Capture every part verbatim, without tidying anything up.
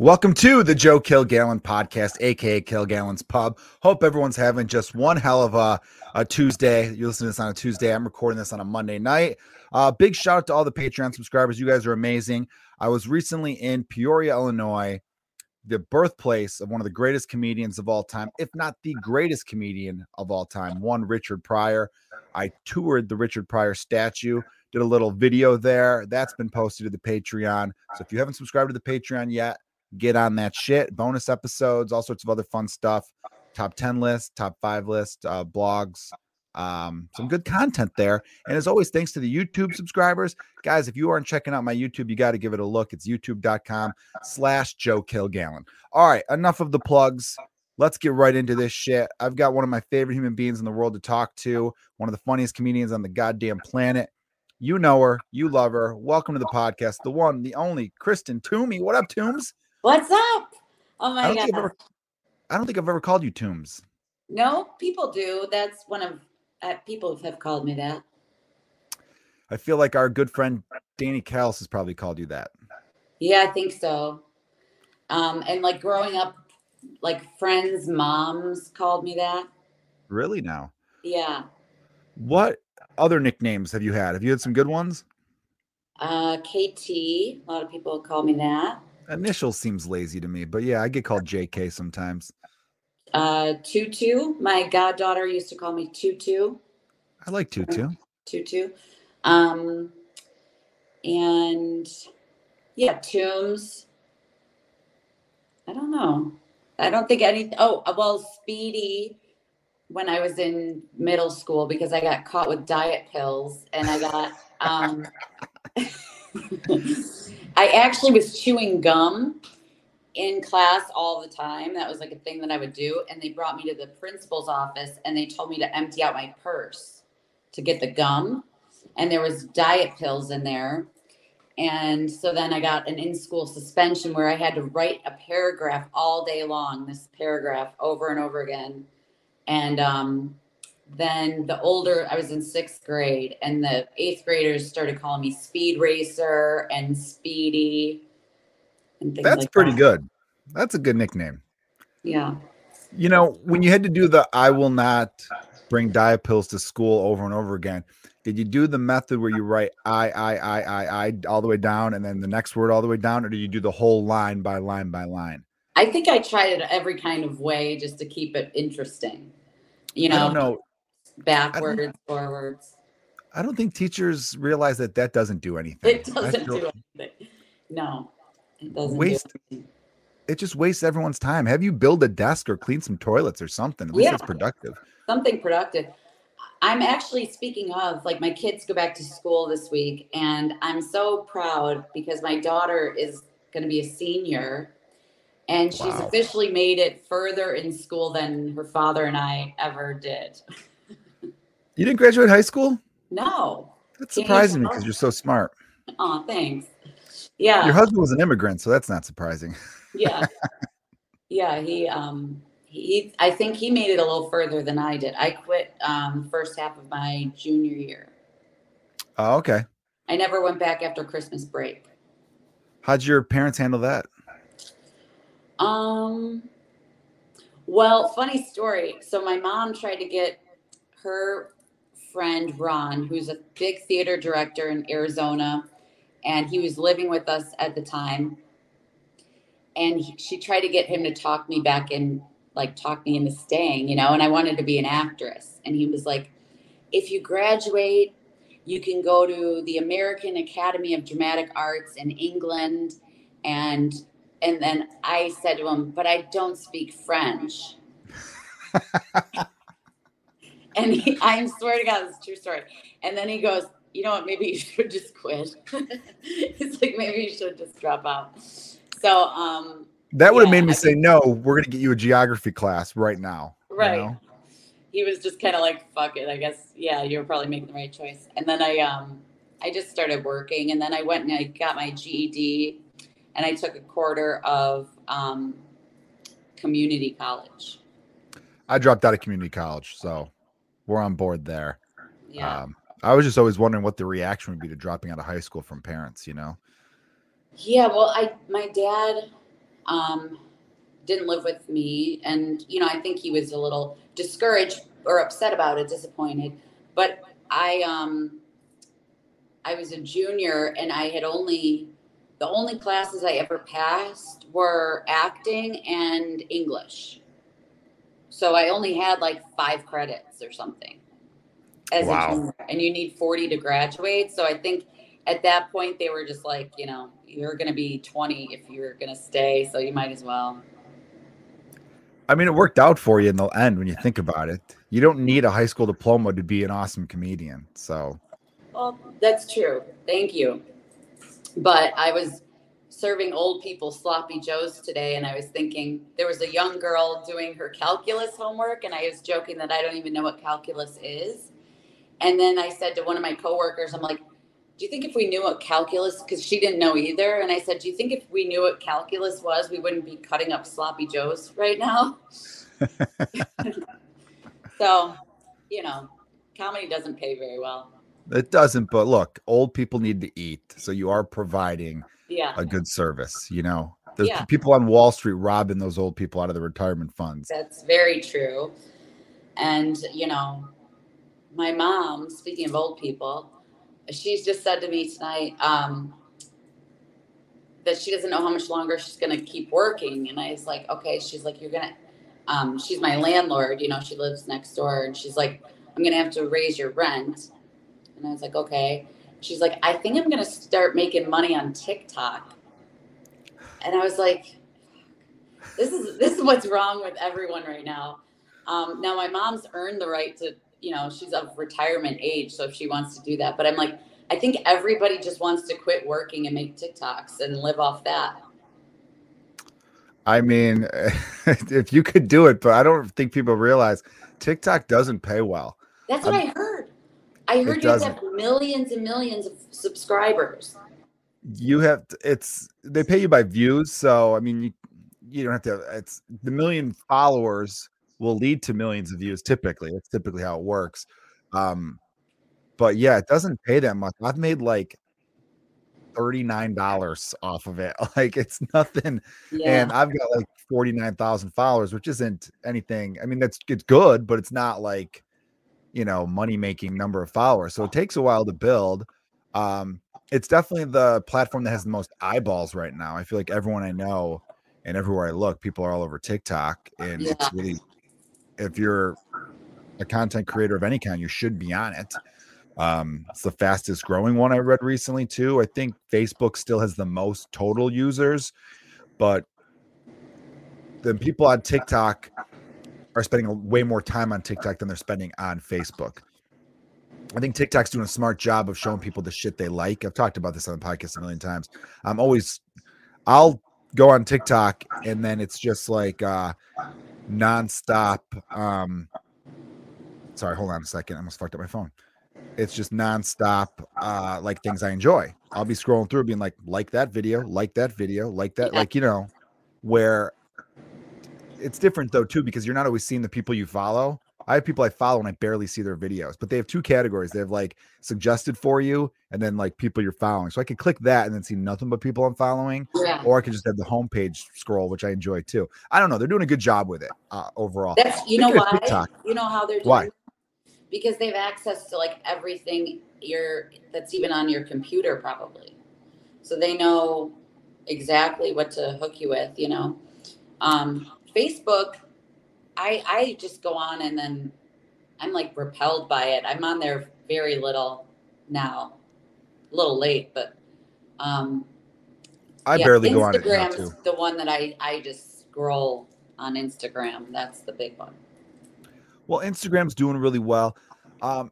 Welcome to the Joe Kilgallen podcast, aka Kilgallen's Pub. Hope everyone's having just one hell of a, a Tuesday. You listen to this on a Tuesday. I'm recording this on a Monday night. Uh, big shout out to all the Patreon subscribers. You guys are amazing. I was recently in Peoria, Illinois, the birthplace of one of the greatest comedians of all time, if not the greatest comedian of all time, one Richard Pryor. I toured the Richard Pryor statue, did a little video there. That's been posted to the Patreon. So if you haven't subscribed to the Patreon yet, get on that shit. Bonus episodes, all sorts of other fun stuff, top ten list, top five list, uh, blogs, um, some good content there. And as always, thanks to the YouTube subscribers. Guys, if you aren't checking out my YouTube, you got to give it a look. It's youtube.com slash Joe Kilgallen. All right, enough of the plugs. Let's get right into this shit. I've got one of my favorite human beings in the world to talk to, one of the funniest comedians on the goddamn planet. You know her. You love her. Welcome to the podcast, the one, the only, Kristen Toomey. What up, Tooms? What's up? Oh my god. Ever, I don't think I've ever called you Tooms. No, people do. That's one of uh, people have called me that. I feel like our good friend Danny Kallis has probably called you that. Yeah, I think so. Um, and like growing up, like friends' moms called me that. Really now? Yeah. What other nicknames have you had? Have you had some good ones? Uh, K T. A lot of people call me that. Initial seems lazy to me, but yeah, I get called J K sometimes. Uh, Tutu. My goddaughter used to call me Tutu. I like Tutu. Tutu. Um, and yeah, Tooms. I don't know. I don't think any. Oh, well, Speedy when I was in middle school because I got caught with diet pills and I got. Um, I actually was chewing gum in class all the time. That was like a thing that I would do. And they brought me to the principal's office and they told me to empty out my purse to get the gum. And there was diet pills in there. And so then I got an in-school suspension where I had to write a paragraph all day long, this paragraph over and over again. And um, then the older, I was in sixth grade and the eighth graders started calling me Speed Racer and Speedy. And things That's like pretty that. good. That's a good nickname. Yeah. You know, when you had to do the, I will not bring diet pills to school over and over again, did you do the method where you write I, I, I, I, I all the way down and then the next word all the way down? Or did you do the whole line by line by line? I think I tried it every kind of way just to keep it interesting. You know, I don't know. Backwards, I don't, forwards. I don't think teachers realize that that doesn't do anything. It doesn't do anything. No. It doesn't waste, do anything. It just wastes everyone's time. Have you build a desk or clean some toilets or something? At least yeah, it's productive. Something productive. I'm actually, speaking of, like my kids go back to school this week and I'm so proud because my daughter is going to be a senior and she's wow. officially made it further in school than her father and I ever did. You didn't graduate high school? No. That's surprising because you're so smart. Oh, thanks. Yeah. Your husband was an immigrant, so that's not surprising. Yeah. Yeah, he um He, I think he made it a little further than I did. I quit um, first half of my junior year. Oh, okay. I never went back after Christmas break. How'd your parents handle that? Um. Well, funny story. So my mom tried to get her friend Ron, who's a big theater director in Arizona, and he was living with us at the time. And he, she tried to get him to talk me back in. Like talk me into staying, you know, and I wanted to be an actress. And he was like, if you graduate, you can go to the American Academy of Dramatic Arts in England. And and then I said to him, but I don't speak French. And he, I swear to God, this is a true story. And then he goes, you know what, maybe you should just quit. He's like, maybe you should just drop out. So, um, That would yeah, have made me I say, mean, no, we're going to get you a geography class right now. Right. You know? He was just kind of like, fuck it. I guess, yeah, you were probably making the right choice. And then I um, I just started working. And then I went and I got my G E D. And I took a quarter of um, community college. I dropped out of community college. So we're on board there. Yeah. Um, I was just always wondering what the reaction would be to dropping out of high school from parents, you know? Yeah, well, I my dad... um, didn't live with me. And, you know, I think he was a little discouraged or upset about it, disappointed. But I, um, I was a junior, and I had only, the only classes I ever passed were acting and English. So I only had like five credits or something as wow. a junior, and you need forty to graduate. So I think at that point they were just like, you know, you're going to be twenty if you're going to stay, so you might as well. I mean, it worked out for you in the end when you think about it. You don't need a high school diploma to be an awesome comedian. So, well, that's true. Thank you. But I was serving old people sloppy joes today, and I was thinking there was a young girl doing her calculus homework, and I was joking that I don't even know what calculus is. And then I said to one of my coworkers, I'm like, do you think if we knew what calculus, because she didn't know either, and I said, do you think if we knew what calculus was, we wouldn't be cutting up sloppy joes right now? So, you know, comedy doesn't pay very well. It doesn't, but look, old people need to eat, so you are providing yeah. a good service. You know, there's yeah. people on Wall Street robbing those old people out of the retirement funds. That's very true. And, you know, my mom, speaking of old people, she's just said to me tonight um, that she doesn't know how much longer she's going to keep working. And I was like, okay, she's like, you're going to, um, she's my landlord, you know, she lives next door, and she's like, I'm going to have to raise your rent. And I was like, okay. She's like, I think I'm going to start making money on TikTok. And I was like, this is, this is what's wrong with everyone right now. Um, now my mom's earned the right to, you know, she's of retirement age, so if she wants to do that. But I'm like, I think everybody just wants to quit working and make TikToks and live off that. I mean, if you could do it, but I don't think people realize TikTok doesn't pay well. That's what I'm, I heard. I heard you have millions and millions of subscribers. You have it's they pay you by views, so I mean you you don't have to. It's the million followers will lead to millions of views. Typically, it's typically how it works. Um, but yeah, it doesn't pay that much. I've made like thirty-nine dollars off of it. Like it's nothing, yeah. And I've got like forty-nine thousand followers, which isn't anything. I mean, that's it's good, but it's not like, you know, money-making number of followers. So it takes a while to build. Um, it's definitely the platform that has the most eyeballs right now. I feel like everyone I know and everywhere I look, people are all over TikTok. And yeah. it's really, if you're a content creator of any kind, you should be on it. Um, it's the fastest growing one I read recently too. I think Facebook still has the most total users, but the people on TikTok are spending way more time on TikTok than they're spending on Facebook. I think TikTok's doing a smart job of showing people the shit they like. I've talked about this on the podcast a million times. I'm always, I'll go on TikTok and then it's just like uh, nonstop. Um, sorry, hold on a second. I almost fucked up my phone. It's just nonstop, uh, like things I enjoy. I'll be scrolling through being like, like that video, like that video, like that, like, you know, where it's different though too, because you're not always seeing the people you follow. I have people I follow and I barely see their videos, but they have two categories. They have like suggested for you and then like people you're following. So I could click that and then see nothing but people I'm following, yeah. or I could just have the homepage scroll, which I enjoy too. I don't know. They're doing a good job with it uh, overall. That's, you know why? TikTok. You know how they're doing why? It? Because they have access to like everything you're that's even on your computer probably. So they know exactly what to hook you with, you know? Um, Facebook, I I just go on and then I'm like repelled by it. I'm on there very little now, a little late, but um, I yeah, barely Instagram go on it now too. The one that I I just scroll on Instagram. That's the big one. Well, Instagram's doing really well. Um,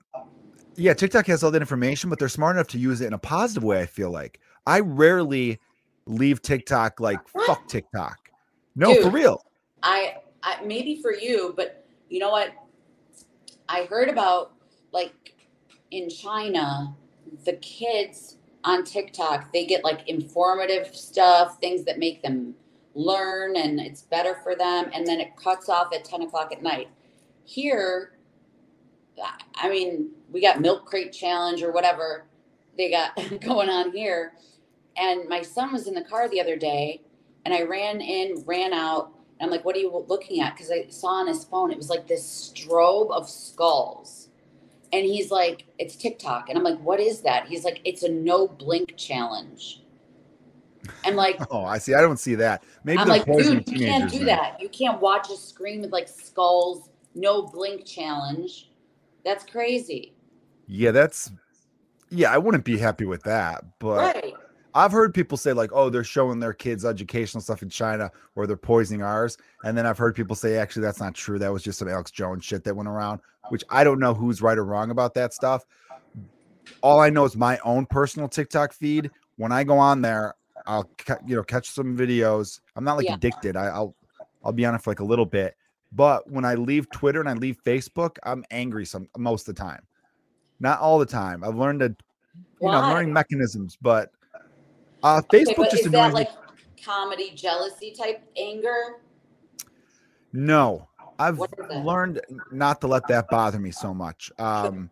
yeah, TikTok has all that information, but they're smart enough to use it in a positive way. I feel like I rarely leave TikTok like fuck TikTok. No, dude, for real. I, I maybe for you, but you know what? I heard about like in China, the kids on TikTok, they get like informative stuff, things that make them learn and it's better for them. And then it cuts off at ten o'clock at night. Here, I mean, we got Milk Crate Challenge or whatever they got going on here. And my son was in the car the other day And I ran in, ran out. And I'm like, what are you looking at? Because I saw on his phone, it was like this strobe of skulls. And he's like, it's TikTok. And I'm like, what is that? He's like, it's a no blink challenge. And like, oh, I see. I don't see that. Maybe I'm like, dude, you can't do that. You can't watch a screen with like skulls, no blink challenge. That's crazy. Yeah, that's, yeah, I wouldn't be happy with that. But right. I've heard people say like, oh, they're showing their kids educational stuff in China or they're poisoning ours. And then I've heard people say, actually, that's not true. That was just some Alex Jones shit that went around, which I don't know who's right or wrong about that stuff. All I know is my own personal TikTok feed. When I go on there, I'll, you know, catch some videos. I'm not like yeah. addicted. I, I'll, I'll be on it for like a little bit, but when I leave Twitter and I leave Facebook, I'm angry some most of the time, not all the time. I've learned to, you know, I'm learning mechanisms, but uh, Facebook okay, but just is annoys that like me. Comedy jealousy type anger. No, I've learned not to let that bother me so much. Um,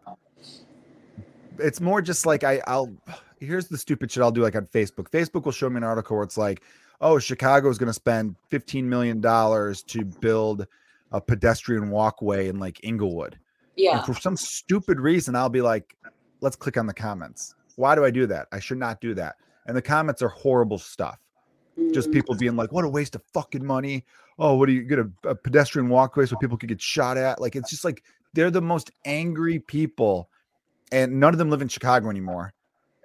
it's more just like I, I'll. Here's the stupid shit I'll do like on Facebook. Facebook will show me an article where it's like, oh, Chicago is going to spend fifteen million dollars to build a pedestrian walkway in like Inglewood. Yeah. And for some stupid reason, I'll be like, let's click on the comments. Why do I do that? I should not do that. And the comments are horrible stuff. Mm-hmm. Just people being like, what a waste of fucking money. Oh, what are you going to a pedestrian walkway so people could get shot at? Like, it's just like, they're the most angry people and none of them live in Chicago anymore.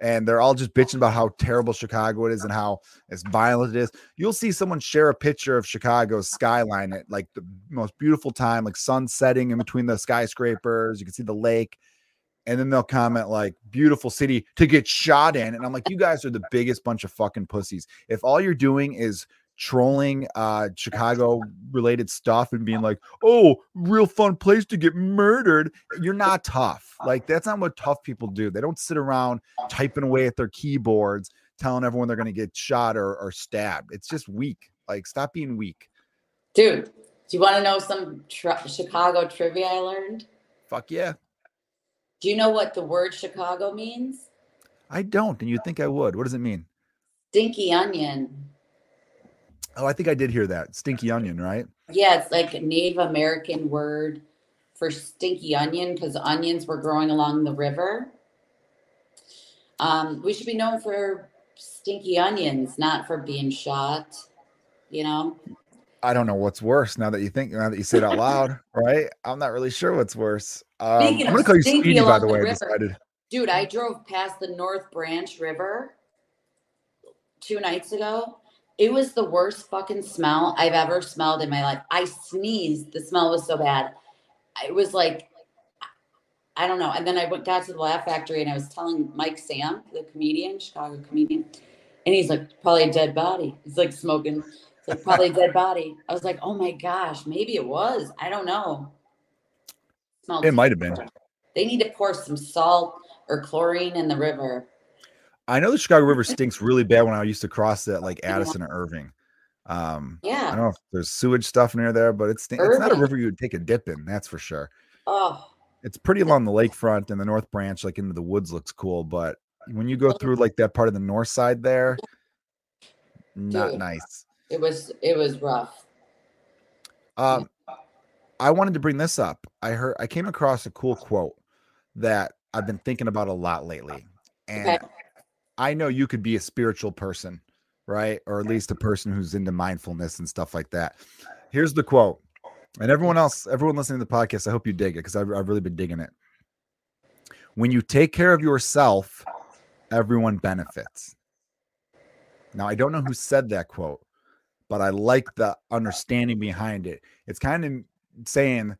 And they're all just bitching about how terrible Chicago it is and how it's violent it is. You'll see someone share a picture of Chicago's skyline at like the most beautiful time, like sun setting in between the skyscrapers. You can see the lake. And then they'll comment like, beautiful city to get shot in. And I'm like, you guys are the biggest bunch of fucking pussies. If all you're doing is trolling uh, Chicago related stuff and being like, oh, real fun place to get murdered. You're not tough. Like, that's not what tough people do. They don't sit around typing away at their keyboards, telling everyone they're going to get shot or, or stabbed. It's just weak. Like, stop being weak. Dude, do you want to know some tri- Chicago trivia I learned? Fuck yeah. Do you know what the word Chicago means? I don't. And you'd think I would. What does it mean? Stinky onion. Oh, I think I did hear that. Stinky onion, right? Yeah, it's like a Native American word for stinky onion because onions were growing along the river. Um, we should be known for stinky onions, not for being shot, you know? I don't know what's worse now that you think, now that you say it out loud, right? I'm not really sure what's worse. Um, I'm going to call you Speedy, by the way. The I decided. Dude, I drove past the North Branch River two nights ago. It was the worst fucking smell I've ever smelled in my life. I sneezed. The smell was so bad. It was like, I don't know. And then I went, got to the Laugh Factory and I was telling Mike Sam, the comedian, Chicago comedian, and he's like, probably a dead body. He's like smoking. It's like, probably a dead body. I was like, oh my gosh, maybe it was. I don't know. It smelled it might have been. They need to pour some salt or chlorine in the river. I know the Chicago River stinks really bad when I used to cross that, like Addison or Irving. Um, yeah. I don't know if there's sewage stuff near there, but it's, it's not a river you would take a dip in. That's for sure. Oh, it's pretty along the lakefront and the North Branch, like into the woods looks cool. But when you go through like that part of the north side there, not Dude, nice. It was, it was rough. Um, I wanted to bring this up. I heard, I came across a cool quote that I've been thinking about a lot lately. And okay. I know you could be a spiritual person, right? Or at least a person who's into mindfulness and stuff like that. Here's the quote. And everyone else, everyone listening to the podcast, I hope you dig it because I've, I've really been digging it. When you take care of yourself, everyone benefits. Now, I don't know who said that quote, but I like the understanding behind it. It's kind of saying,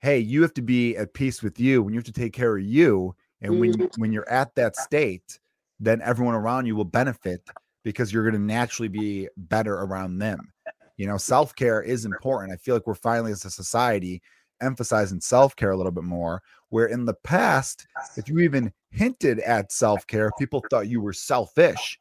hey, you have to be at peace with you when you have to take care of you. And when, when you're at that state, then everyone around you will benefit because you're going to naturally be better around them. You know, self-care is important. I feel like we're finally, as a society, emphasizing self-care a little bit more, where in the past, if you even hinted at self-care, people thought you were selfish.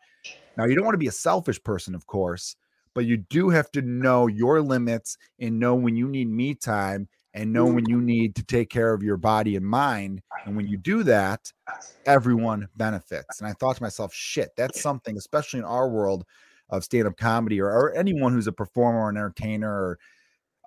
Now, you don't want to be a selfish person, of course, but you do have to know your limits and know when you need me time and know when you need to take care of your body and mind. And when you do that, everyone benefits. And I thought to myself, shit, that's something, especially in our world of stand-up comedy, or, or anyone who's a performer or an entertainer, or,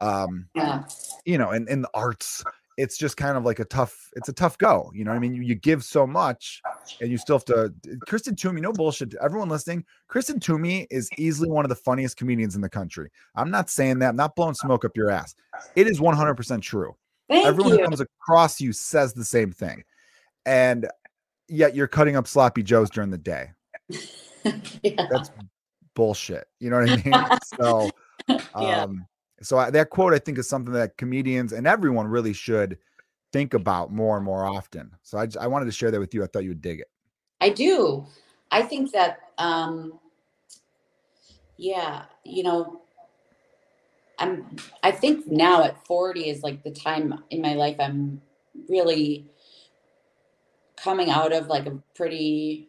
um, yeah. you know, and in the arts, it's just kind of like a tough, it's a tough go. You know what I mean? You, you give so much and you still have to. Kristen Toomey, no bullshit. Everyone listening, Kristen Toomey is easily one of the funniest comedians in the country. I'm not saying that. I'm not blowing smoke up your ass. It is one hundred percent true. Thank everyone you. Who comes across you says the same thing. And yet you're cutting up sloppy joes during the day. Yeah. That's bullshit. You know what I mean? So, um, yeah. So I, that quote, I think, is something that comedians and everyone really should think about more and more often. So I, just, I wanted to share that with you. I thought you would dig it. I do. I think that, um, yeah, you know, I'm, I think now at forty is like the time in my life I'm really coming out of like a pretty,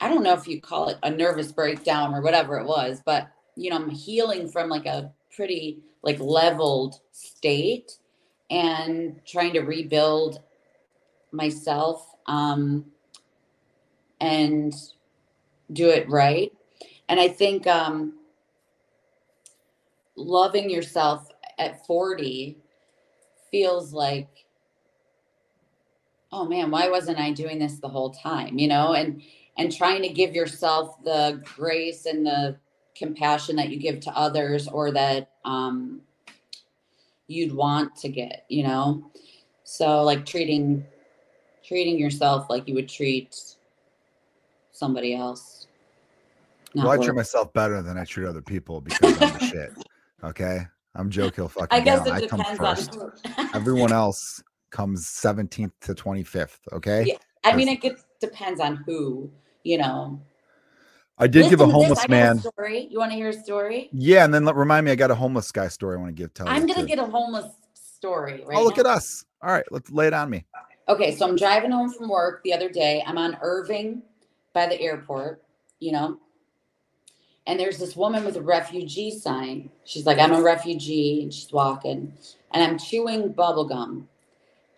I don't know if you call it a nervous breakdown or whatever it was, but, you know, I'm healing from like a pretty like leveled state and trying to rebuild myself, um, and do it right. And I think, um, loving yourself at forty feels like, oh man, why wasn't I doing this the whole time? You know, and, and trying to give yourself the grace and the compassion that you give to others, or that, um, you'd want to get, you know? So like treating, treating yourself like you would treat somebody else. Well, I treat myself better than I treat other people because I'm the shit. Okay. I'm Joe Kilgallen. I guess it I come first. On everyone else comes seventeenth to twenty-fifth. Okay. Yeah. I That's, mean, it gets, depends on who, you know. I did Listen give a homeless this, man. A story. You want to hear a story? Yeah. And then let, remind me, I got a homeless guy story I want to give. Tell I'm going to get a homeless story. Right oh, look now. At us. All right. Let's lay it on me. Okay. So I'm driving home from work the other day. I'm on Irving by the airport, you know, and there's this woman with a refugee sign. She's like, I'm a refugee. And she's walking, and I'm chewing bubble gum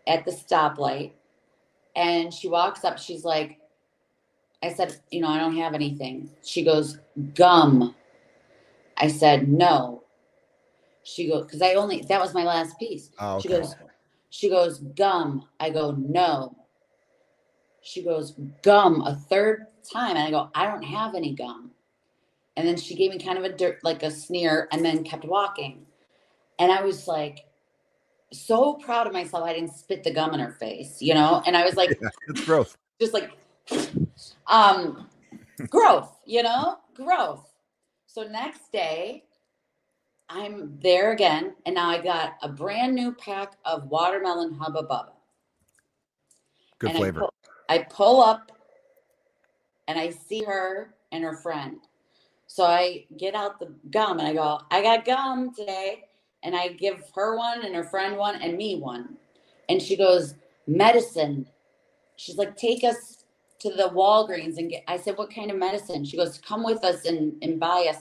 at the stoplight. And she walks up. She's like, I said, you know, I don't have anything. She goes, gum. I said, no. She goes, because I only, that was my last piece. Oh, okay. She goes, she goes, gum. I go, no. She goes, gum a third time. And I go, I don't have any gum. And then she gave me kind of a dirt, like a sneer, and then kept walking. And I was like, so proud of myself. I didn't spit the gum in her face, you know? And I was like, yeah, it's gross. Just like, um, growth, you know, growth. So next day I'm there again. And now I got a brand new pack of watermelon Hubba Bubba. Good and flavor. I pull, I pull up and I see her and her friend. So I get out the gum and I go, I got gum today. And I give her one and her friend one and me one. And she goes, medicine. She's like, take us to the Walgreens and get, I said, what kind of medicine? She goes, come with us and, and buy us.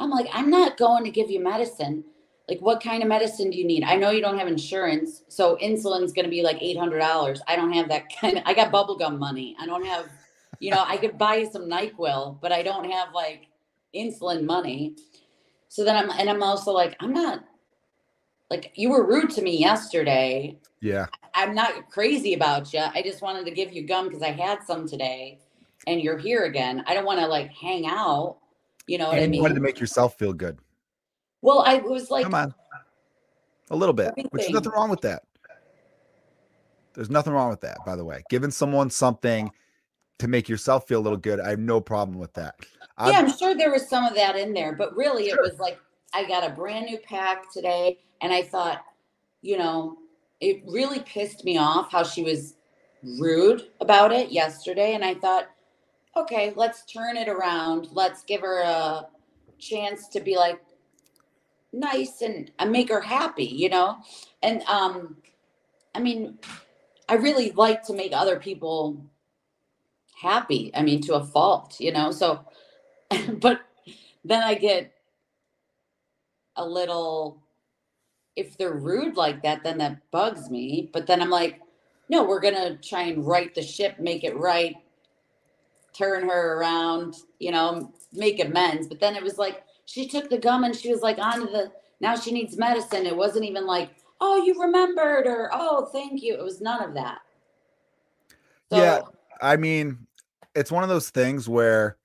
I'm like, I'm not going to give you medicine. Like, what kind of medicine do you need? I know you don't have insurance. So insulin's going to be like eight hundred dollars. I don't have that kind of, I got bubblegum money. I don't have, you know, I could buy you some NyQuil, but I don't have like insulin money. So then I'm, and I'm also like, I'm not, like, you were rude to me yesterday. Yeah. I'm not crazy about you. I just wanted to give you gum because I had some today and you're here again. I don't want to like hang out. You know what and I mean? You wanted to make yourself feel good. Well, I was like, come on, a little bit, everything. Which is nothing wrong with that. There's nothing wrong with that, by the way. Giving someone something to make yourself feel a little good, I have no problem with that. I'm, yeah, I'm sure there was some of that in there, but really sure. It was like, I got a brand new pack today. And I thought, you know, it really pissed me off how she was rude about it yesterday. And I thought, okay, let's turn it around. Let's give her a chance to be like nice and make her happy, you know? And, um, I mean, I really like to make other people happy. I mean, to a fault, you know? So, but then I get a little, if they're rude like that, then that bugs me. But then I'm like, no, we're going to try and right the ship, make it right, turn her around, you know, make amends. But then it was like, she took the gum and she was like, onto the, now she needs medicine. It wasn't even like, oh, you remembered, or, oh, thank you. It was none of that. So, yeah. I mean, it's one of those things where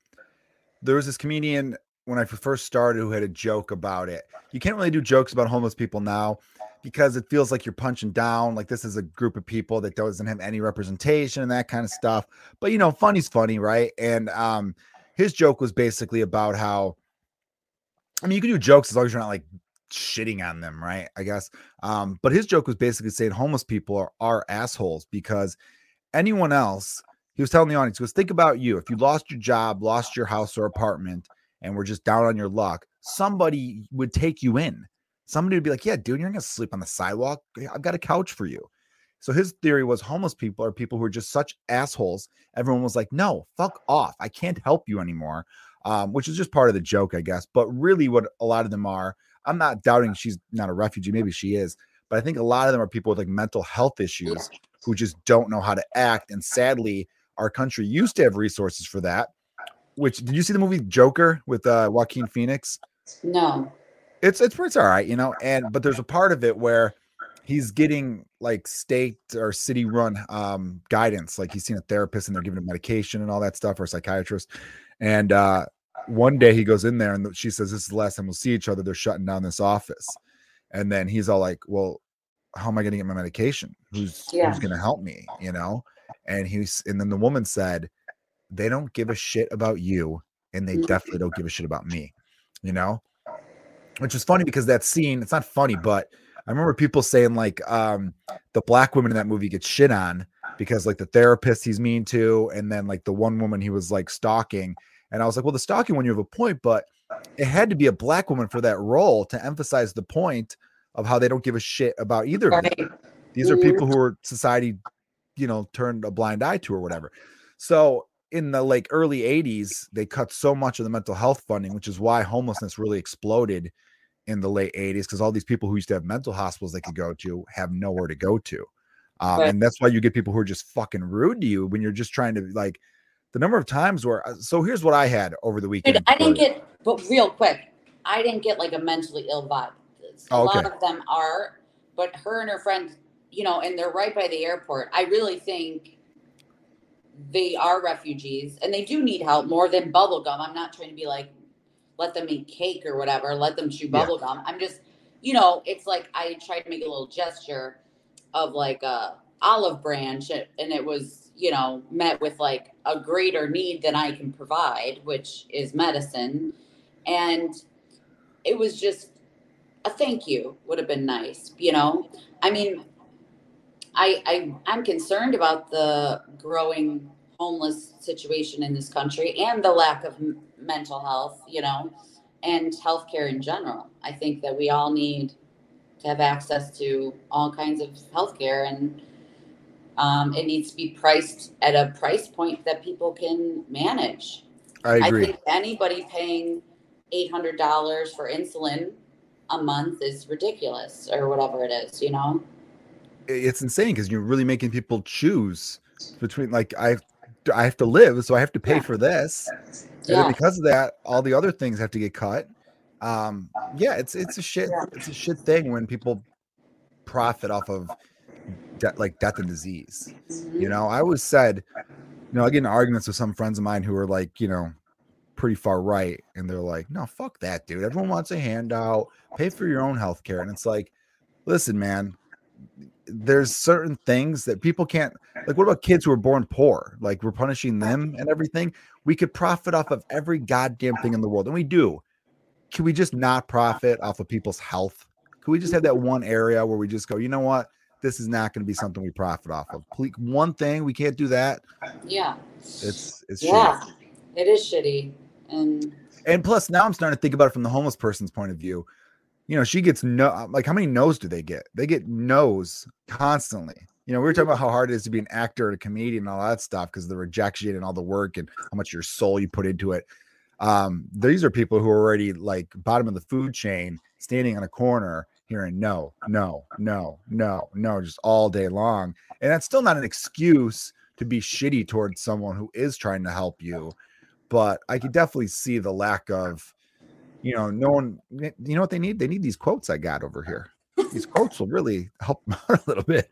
there was this comedian when I first started who had a joke about it. You can't really do jokes about homeless people now because it feels like you're punching down. Like, this is a group of people that doesn't have any representation and that kind of stuff. But, you know, funny's funny, right? And um, his joke was basically about how, I mean, you can do jokes as long as you're not like shitting on them, right? I guess. Um, but his joke was basically saying homeless people are, are assholes because anyone else, he was telling the audience, he goes, think about you. If you lost your job, lost your house or apartment, and were just down on your luck, somebody would take you in. Somebody would be like, yeah, dude, you're going to sleep on the sidewalk. I've got a couch for you. So his theory was homeless people are people who are just such assholes. Everyone was like, no, fuck off. I can't help you anymore. Um, which is just part of the joke, I guess. But really what a lot of them are, I'm not doubting she's not a refugee. Maybe she is. But I think a lot of them are people with like mental health issues who just don't know how to act. And sadly, our country used to have resources for that. Which, did you see the movie Joker with uh, Joaquin Phoenix? No. It's, it's it's all right, you know. And but there's a part of it where he's getting like state or city run um, guidance. Like, he's seen a therapist and they're giving him medication and all that stuff, or a psychiatrist. And uh, one day he goes in there and she says, "This is the last time we'll see each other. They're shutting down this office." And then he's all like, "Well, how am I going to get my medication? Who's yeah. who's going to help me?" You know. And he's and then the woman said, "They don't give a shit about you, and they definitely don't give a shit about me," you know, which is funny because that scene, it's not funny, but I remember people saying like um, the black woman in that movie gets shit on because like the therapist he's mean to, and then like the one woman he was like stalking. And I was like, well, the stalking one, you have a point, but it had to be a black woman for that role to emphasize the point of how they don't give a shit about either of them. These are people who are society, you know, turned a blind eye to or whatever. So in the like early eighties, they cut so much of the mental health funding, which is why homelessness really exploded in the late eighties. Cause all these people who used to have mental hospitals they could go to have nowhere to go to. Um, right. And that's why you get people who are just fucking rude to you when you're just trying to like the number of times where, so here's what I had over the weekend. Dude, I didn't get, but real quick, I didn't get like a mentally ill vibe. A oh, okay. lot of them are, but her and her friend, you know, and they're right by the airport. I really think they are refugees and they do need help more than bubble gum. I'm not trying to be like, let them eat cake or whatever, let them chew bubble yeah. gum. I'm just, you know, it's like I tried to make a little gesture of like a olive branch, and it was, you know, met with like a greater need than I can provide, which is medicine. And it was just a thank you would have been nice. You know, I mean, I, I, I'm concerned about the growing homeless situation in this country and the lack of m- mental health, you know, and healthcare in general. I think that we all need to have access to all kinds of healthcare, and um, it needs to be priced at a price point that people can manage. I agree. I think anybody paying eight hundred dollars for insulin a month is ridiculous, or whatever it is, you know. It's insane because you're really making people choose between like, I I have to live, so I have to pay yeah. for this. Yeah. And because of that, all the other things have to get cut. Um, yeah, it's it's a shit yeah. it's a shit thing when people profit off of de- like death and disease. Mm-hmm. You know, I always said, you know, I get in arguments with some friends of mine who are like, you know, pretty far right, and they're like, no, fuck that, dude. Everyone wants a handout. Pay for your own healthcare. And it's like, listen, man. There's certain things that people can't, like, what about kids who were born poor? Like, we're punishing them and everything. We could profit off of every goddamn thing in the world. And we do. Can we just not profit off of people's health? Can we just have that one area where we just go, you know what? This is not going to be something we profit off of. Please, one thing, we can't do that. Yeah. It's, it's yeah, shitty. It is shitty. And, and plus now I'm starting to think about it from the homeless person's point of view. You know, she gets no, like, how many no's do they get? They get no's constantly. You know, we were talking about how hard it is to be an actor and a comedian and all that stuff because of the rejection and all the work and how much your soul you put into it. Um, these are people who are already like bottom of the food chain, standing on a corner hearing no, no, no, no, no, just all day long. And that's still not an excuse to be shitty towards someone who is trying to help you. But I could definitely see the lack of, you know, no one, you know what they need? They need these quotes I got over here. These quotes will really help them out a little bit.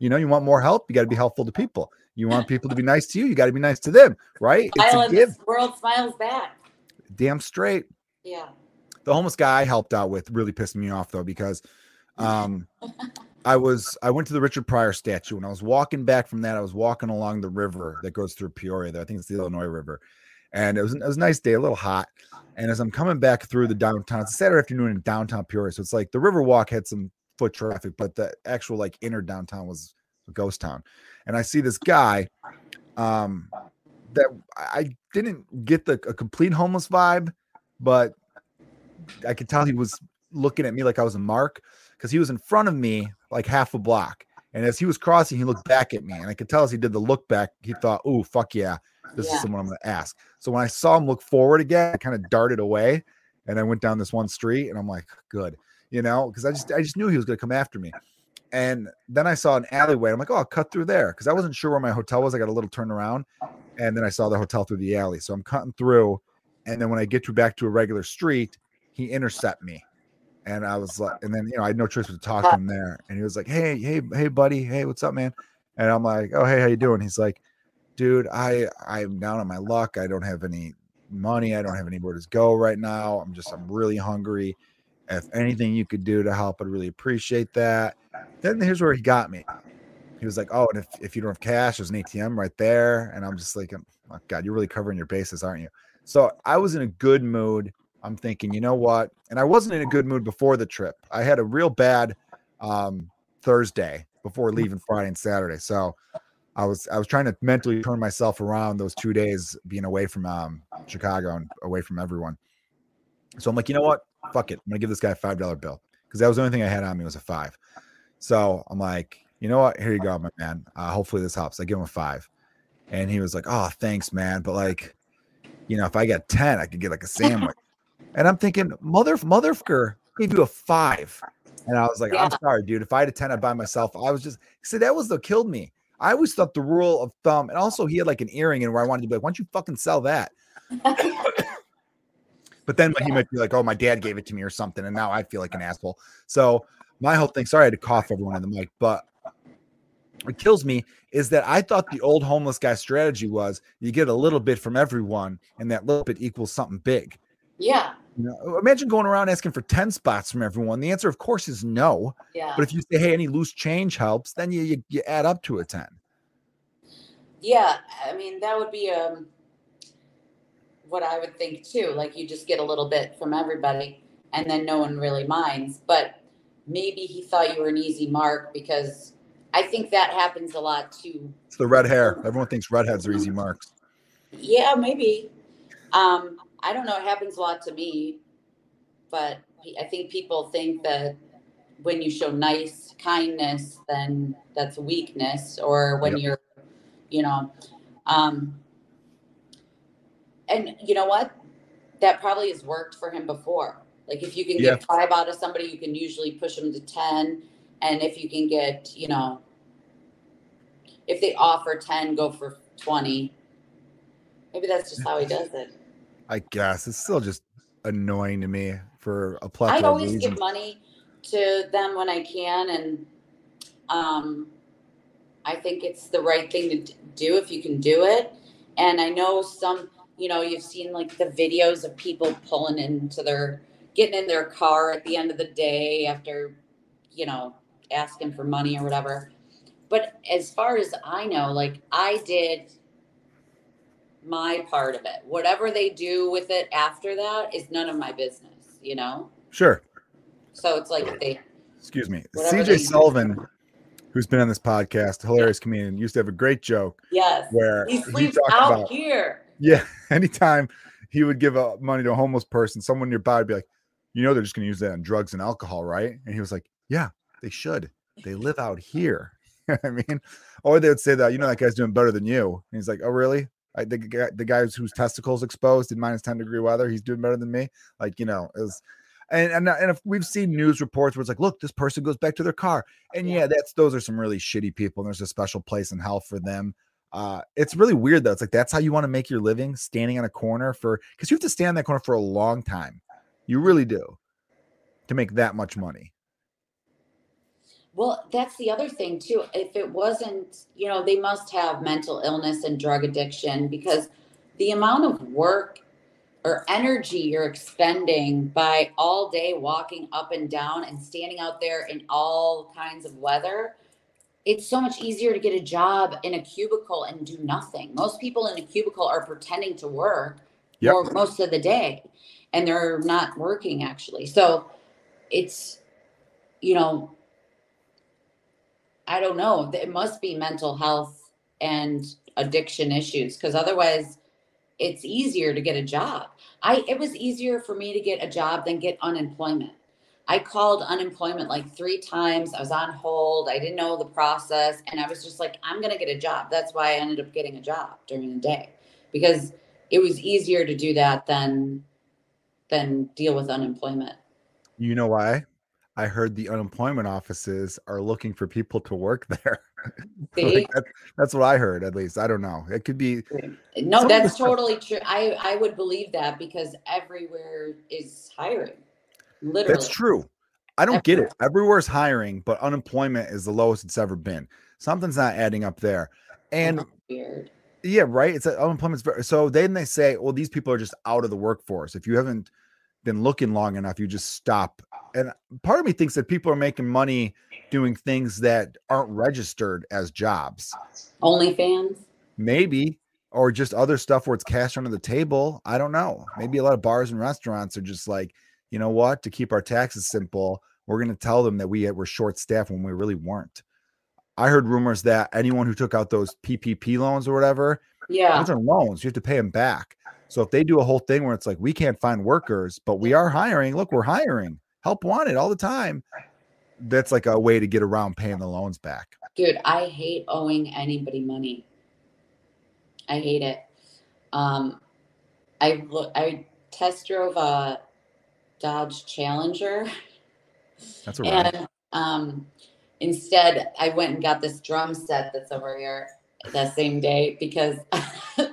You know, you want more help, you got to be helpful to people. You want people to be nice to you, you got to be nice to them, right? Smile, it's a give. The world smiles back. Damn straight. Yeah. The homeless guy I helped out with really pissed me off though, because um, I was I went to the Richard Pryor statue, and I was walking back from that. I was walking along the river that goes through Peoria there. I think it's the Illinois River. And it was, it was a nice day, a little hot. And as I'm coming back through the downtown, it's a Saturday afternoon in downtown Peoria. So it's like the river walk had some foot traffic, but the actual like inner downtown was a ghost town. And I see this guy um, that I didn't get the a complete homeless vibe, but I could tell he was looking at me like I was a mark, because he was in front of me like half a block. And as he was crossing, he looked back at me. And I could tell as he did the look back, he thought, oh, fuck yeah, this yeah. is someone I'm going to ask. So when I saw him look forward again, I kind of darted away. And I went down this one street, and I'm like, good, you know, because I just I just knew he was going to come after me. And then I saw an alleyway. I'm like, oh, I'll cut through there, because I wasn't sure where my hotel was. I got a little turnaround. And then I saw the hotel through the alley. So I'm cutting through. And then when I get to back to a regular street, he intercepted me. And I was like, and then, you know, I had no choice but to talk to him there. And he was like, hey, hey, hey, buddy. Hey, what's up, man? And I'm like, oh, hey, how you doing? He's like, dude, I, I'm down on my luck. I don't have any money. I don't have anywhere to go right now. I'm just, I'm really hungry. If anything you could do to help, I'd really appreciate that. Then here's where he got me. He was like, oh, and if, if you don't have cash, there's an A T M right there. And I'm just like, oh, God, you're really covering your bases, aren't you? So I was in a good mood. I'm thinking, you know what? And I wasn't in a good mood before the trip. I had a real bad um, Thursday before leaving Friday and Saturday. So I was I was trying to mentally turn myself around those two days being away from um, Chicago and away from everyone. So I'm like, you know what? Fuck it. I'm going to give this guy a five dollar bill, because that was the only thing I had on me was a five. So I'm like, you know what? Here you go, my man. Uh, hopefully this helps. I give him a five. And he was like, oh, thanks, man. But like, you know, if I got ten, I could get like a sandwich. And I'm thinking, mother, motherfucker, gave you a five. And I was like, yeah. I'm sorry, dude. If I had a ten, I'd buy myself. I was just, see, that was what killed me. I always thought the rule of thumb. And also, he had like an earring in where I wanted to be like, why don't you fucking sell that? But then yeah. he might be like, oh, my dad gave it to me or something. And now I feel like an asshole. So my whole thing, sorry I had to cough everyone on the mic, but what kills me is that I thought the old homeless guy strategy was you get a little bit from everyone, and that little bit equals something big. Yeah. You know, imagine going around asking for ten spots from everyone. The answer, of course, is no. Yeah. But if you say, hey, any loose change helps, then you, you, you add up to a ten. Yeah. I mean, that would be um, what I would think, too. Like, you just get a little bit from everybody, and then no one really minds. But maybe he thought you were an easy mark, because I think that happens a lot, too. It's the red hair. Everyone thinks redheads are easy marks. Yeah, maybe. Um I don't know. It happens a lot to me, but I think people think that when you show nice kindness, then that's weakness, or when yep. you're, you know, um, and you know what? That probably has worked for him before. Like, if you can yeah. get five out of somebody, you can usually push them to ten. And if you can get, you know, if they offer ten, go for twenty. Maybe that's just how he does it. I guess it's still just annoying to me for a plethora. I always give money to them when I can, and um, I think it's the right thing to do if you can do it. And I know some, you know, you've seen like the videos of people pulling into their, getting in their car at the end of the day after, you know, asking for money or whatever. But as far as I know, like I did my part of it. Whatever they do with it after that is none of my business, you know? Sure. So it's like if they... Excuse me. C J Sullivan, who's been on this podcast, hilarious yeah. comedian, used to have a great joke. Yes. Where he sleeps he out about, here. Yeah. Anytime he would give a, money to a homeless person, someone nearby would be like, you know, they're just going to use that on drugs and alcohol, right? And he was like, yeah, they should. They live out here. I mean, or they would say that, you know, that guy's doing better than you. And he's like, oh, really? I, the guy, the guys whose testicles exposed in minus ten degree weather, he's doing better than me. Like, you know, is and and and if we've seen news reports where it's like, look, this person goes back to their car, and yeah, that's those are some really shitty people, and there's a special place in hell for them. Uh, it's really weird though. It's like, that's how you want to make your living, standing on a corner for, because you have to stand on that corner for a long time. You really do, to make that much money. Well, that's the other thing too. If it wasn't, you know, they must have mental illness and drug addiction, because the amount of work or energy you're expending by all day walking up and down and standing out there in all kinds of weather, it's so much easier to get a job in a cubicle and do nothing. Most people in a cubicle are pretending to work yep. for most of the day, and they're not working actually. So it's, you know, I don't know. It must be mental health and addiction issues, because otherwise it's easier to get a job. I, it was easier for me to get a job than get unemployment. I called unemployment like three times. I was on hold. I didn't know the process. And I was just like, I'm going to get a job. That's why I ended up getting a job during the day, because it was easier to do that than, than deal with unemployment. You know why? I heard the unemployment offices are looking for people to work there. Like that, that's what I heard, at least. I don't know. It could be. No, that's totally true. I, I would believe that, because everywhere is hiring. Literally. That's true. I don't everywhere. get it. Everywhere's hiring, but unemployment is the lowest it's ever been. Something's not adding up there. And that's weird. Yeah, right. It's unemployment's very, so then they say, well, these people are just out of the workforce. If you haven't been looking long enough, you just stop. And part of me thinks that people are making money doing things that aren't registered as jobs. OnlyFans? Maybe, or just other stuff where it's cash under the table. I don't know. Maybe a lot of bars and restaurants are just like, you know what, to keep our taxes simple, we're going to tell them that we were short staffed when we really weren't. I heard rumors that anyone who took out those P P P loans or whatever, yeah, those are loans. You have to pay them back. So if they do a whole thing where it's like, we can't find workers, but we are hiring, look, we're hiring, help wanted all the time, that's like a way to get around paying the loans back. Dude, I hate owing anybody money. I hate it. Um, I look, I test drove a Dodge Challenger. That's a ride. And um, instead, I went and got this drum set that's over here that same day, because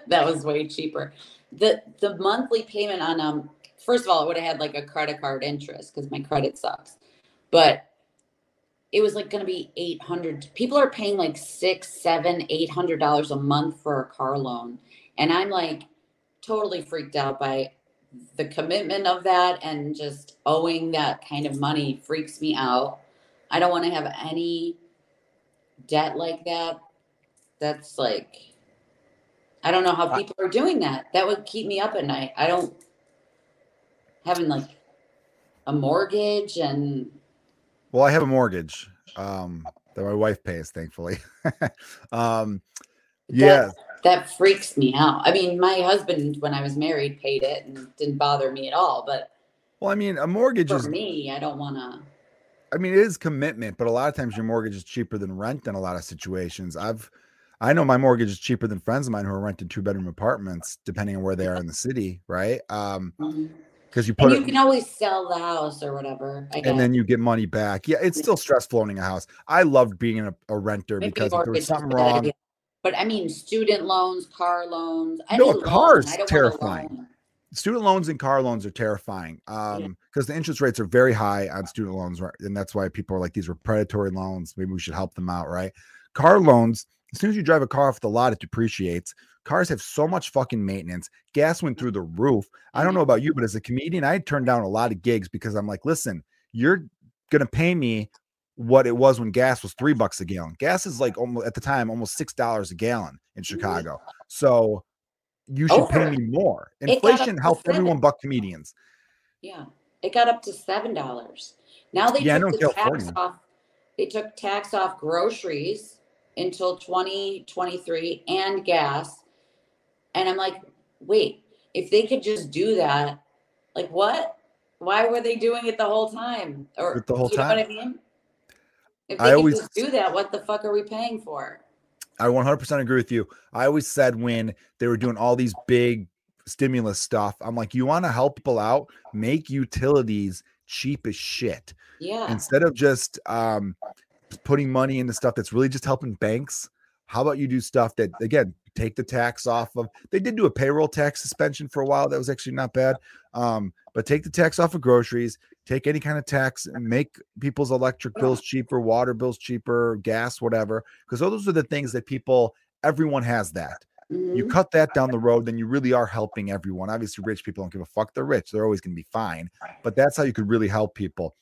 that was way cheaper. The the monthly payment on, um, first of all, it would have had like a credit card interest, because my credit sucks. But it was like going to be eight hundred dollars. People are paying like six, seven, eight hundred dollars a month for a car loan. And I'm like totally freaked out by the commitment of that, and just owing that kind of money freaks me out. I don't want to have any debt like that. That's like, I don't know how people are doing that. That would keep me up at night. I don't, having like a mortgage and. Well, I have a mortgage um, that my wife pays, thankfully. um, yeah. That, that freaks me out. I mean, my husband, when I was married, paid it and didn't bother me at all. But well, I mean, a mortgage for is, me, I don't want to. I mean, it is commitment, but a lot of times your mortgage is cheaper than rent in a lot of situations. I've, I know my mortgage is cheaper than friends of mine who are renting two bedroom apartments, depending on where they are in the city, right? Um, mm-hmm. Because you put and you it, can always sell the house or whatever, I guess. And then you get money back. Yeah, it's still stressful owning a house. I loved being a, a renter Maybe because if there was something wrong. Idea. But I mean, student loans, car loans. I no, cars loan. terrifying. Loan. Student loans and car loans are terrifying because um, yeah. the interest rates are very high on student loans, right? And that's why people are like, these were predatory loans. Maybe we should help them out, right? Car loans. As soon as you drive a car off the lot, it depreciates. Cars have so much fucking maintenance. Gas went through the roof. I don't know about you, but as a comedian, I turned down a lot of gigs because I'm like, listen, you're going to pay me what it was when gas was three bucks a gallon. Gas is like almost, at the time, almost six dollars a gallon in Chicago. So you should Over. pay me more. Inflation helped everyone but comedians. Yeah. It got up to seven dollars. Now they, yeah, took I don't the tax off, they took tax off groceries until twenty twenty-three and gas. And I'm like, wait, if they could just do that, like what? Why were they doing it the whole time? Or the whole you know time. what I mean? If they I could always just do that, what the fuck are we paying for? I one hundred percent agree with you. I always said when they were doing all these big stimulus stuff, I'm like, you want to help people out? Make utilities cheap as shit. Yeah. Instead of just um, putting money into stuff that's really just helping banks, How about you do stuff that, again, take the tax off of, they did do a payroll tax suspension for a while. That was actually not bad. Um, but take the tax off of groceries, take any kind of tax and make people's electric bills cheaper, water bills cheaper, gas, whatever. Because those are the things that people, everyone has that. You cut that down the road, then you really are helping everyone. Obviously, rich people don't give a fuck. They're rich. They're always going to be fine. But that's how you could really help people.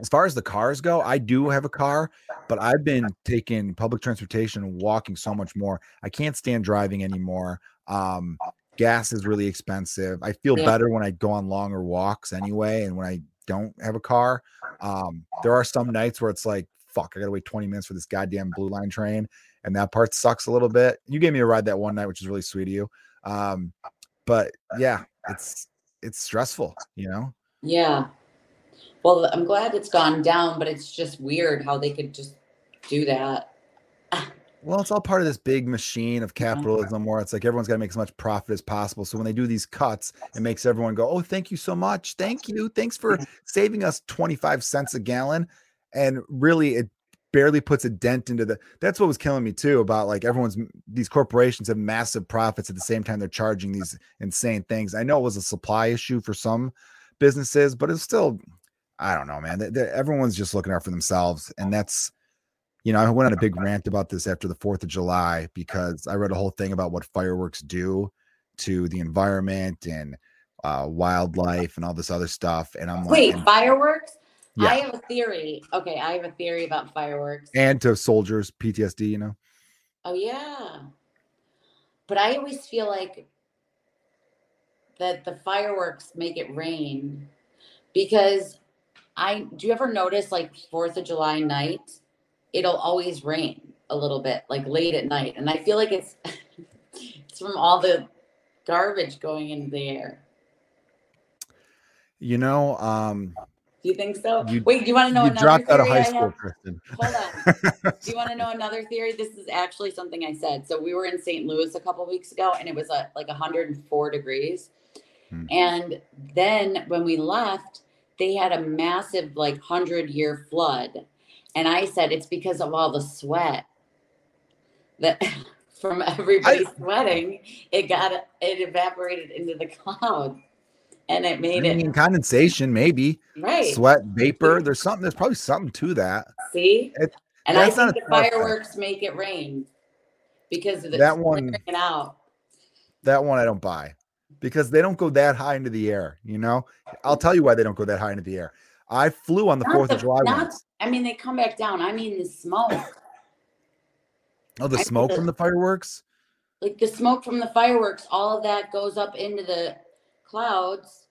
As far as the cars go, I do have a car, but I've been taking public transportation and walking so much more. I can't stand driving anymore. Um, gas is really expensive. I feel better when I go on longer walks anyway, and when I don't have a car. Um, there are some nights where it's like, fuck, I got to wait twenty minutes for this goddamn Blue Line train, and that part sucks a little bit. You gave me a ride that one night, which is really sweet of you. Um, but, yeah, it's it's stressful, you know? Yeah. Well, I'm glad it's gone down, but it's just weird how they could just do that. Well, it's all part of this big machine of capitalism where it's like everyone's got to make as much profit as possible. So when they do these cuts, it makes everyone go, oh, thank you so much. Thank you. Thanks for saving us twenty-five cents a gallon. And really, it barely puts a dent into the, that's what was killing me too about like everyone's, these corporations have massive profits at the same time they're charging these insane things. I know it was a supply issue for some businesses, but it's still, I don't know, man. They, they, everyone's just looking out for themselves. And that's, you know, I went on a big rant about this after the fourth of July because I read a whole thing about what fireworks do to the environment and uh, wildlife and all this other stuff. And I'm like, wait, fireworks? Yeah. I have a theory. Okay. I have a theory about fireworks. And to soldiers, P T S D, you know? Oh, yeah. But I always feel like that the fireworks make it rain because I do you ever notice like fourth of July night, it'll always rain a little bit like late at night. And I feel like it's, it's from all the garbage going into the air. You know, um, do you think so? You, Wait, do you want to know you another dropped theory out of high school, Kristen. Hold on. Do you want to know another theory? This is actually something I said. So we were in Saint Louis a couple of weeks ago and it was a, like one hundred four degrees. Hmm. And then when we left, they had a massive like hundred year flood. And I said, it's because of all the sweat that from everybody I, sweating, it got, it evaporated into the clouds and it made I mean, it condensation, maybe right. Sweat, vapor. There's something, there's probably something to that. See, it, and I think the fireworks thing. Make it rain because of the that one out. That one I don't buy. Because they don't go that high into the air, you know? I'll tell you why they don't go that high into the air. I flew on the fourth of July once. I mean, they come back down. I mean, the smoke. Oh, the I smoke the, from the fireworks? Like the smoke from the fireworks, all of that goes up into the clouds.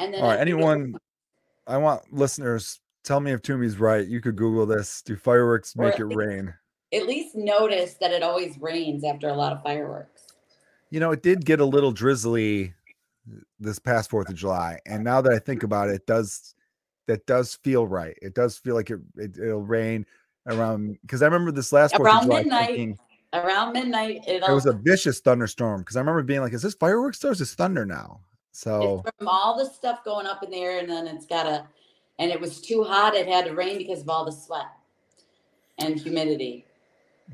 And then all right, anyone, I want listeners, tell me if Toomey's right. You could Google this. Do fireworks make it rain? At least notice that it always rains after a lot of fireworks. You know, it did get a little drizzly this past fourth of July. And now that I think about it, it does, that does feel right. It does feel like it, it, it'll rain around, because I remember this last around fourth of July midnight, thinking, around midnight. It was a vicious thunderstorm because I remember being like, is this fireworks or is this thunder now? So it's from all the stuff going up in the air and then it's got a, and it was too hot. It had to rain because of all the sweat and humidity.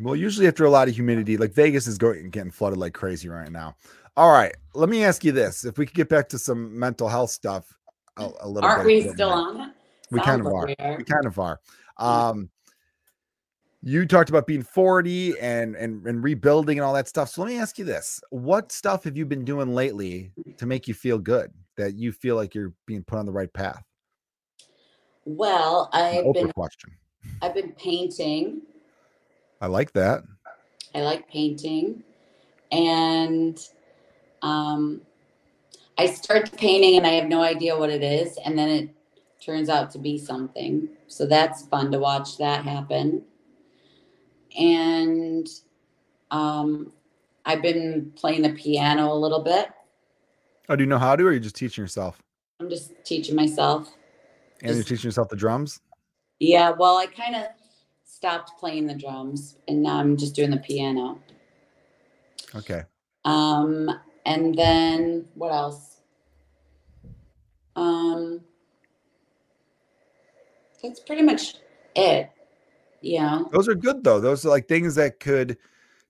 Well, usually after a lot of humidity, like Vegas is going getting flooded like crazy right now. All right, let me ask you this: if we could get back to some mental health stuff, a, a little. Aren't bit. Aren't we still on it? We kind, like we, we kind of are. We kind of are. You talked about being forty and and and rebuilding and all that stuff. So let me ask you this: what stuff have you been doing lately to make you feel good? That you feel like you're being put on the right path? Well, I've been. Question. I've been painting. I like that. I like painting. And um, I start painting and I have no idea what it is. And then it turns out to be something. So that's fun to watch that happen. And um, I've been playing the piano a little bit. Oh, do you know how to, or are you just teaching yourself? I'm just teaching myself. And just, you're teaching yourself the drums? Yeah, well, I kind of stopped playing the drums and now I'm just doing the piano. Okay. Um, and then what else? Um, that's pretty much it. You know, those are good though. Those are like things that could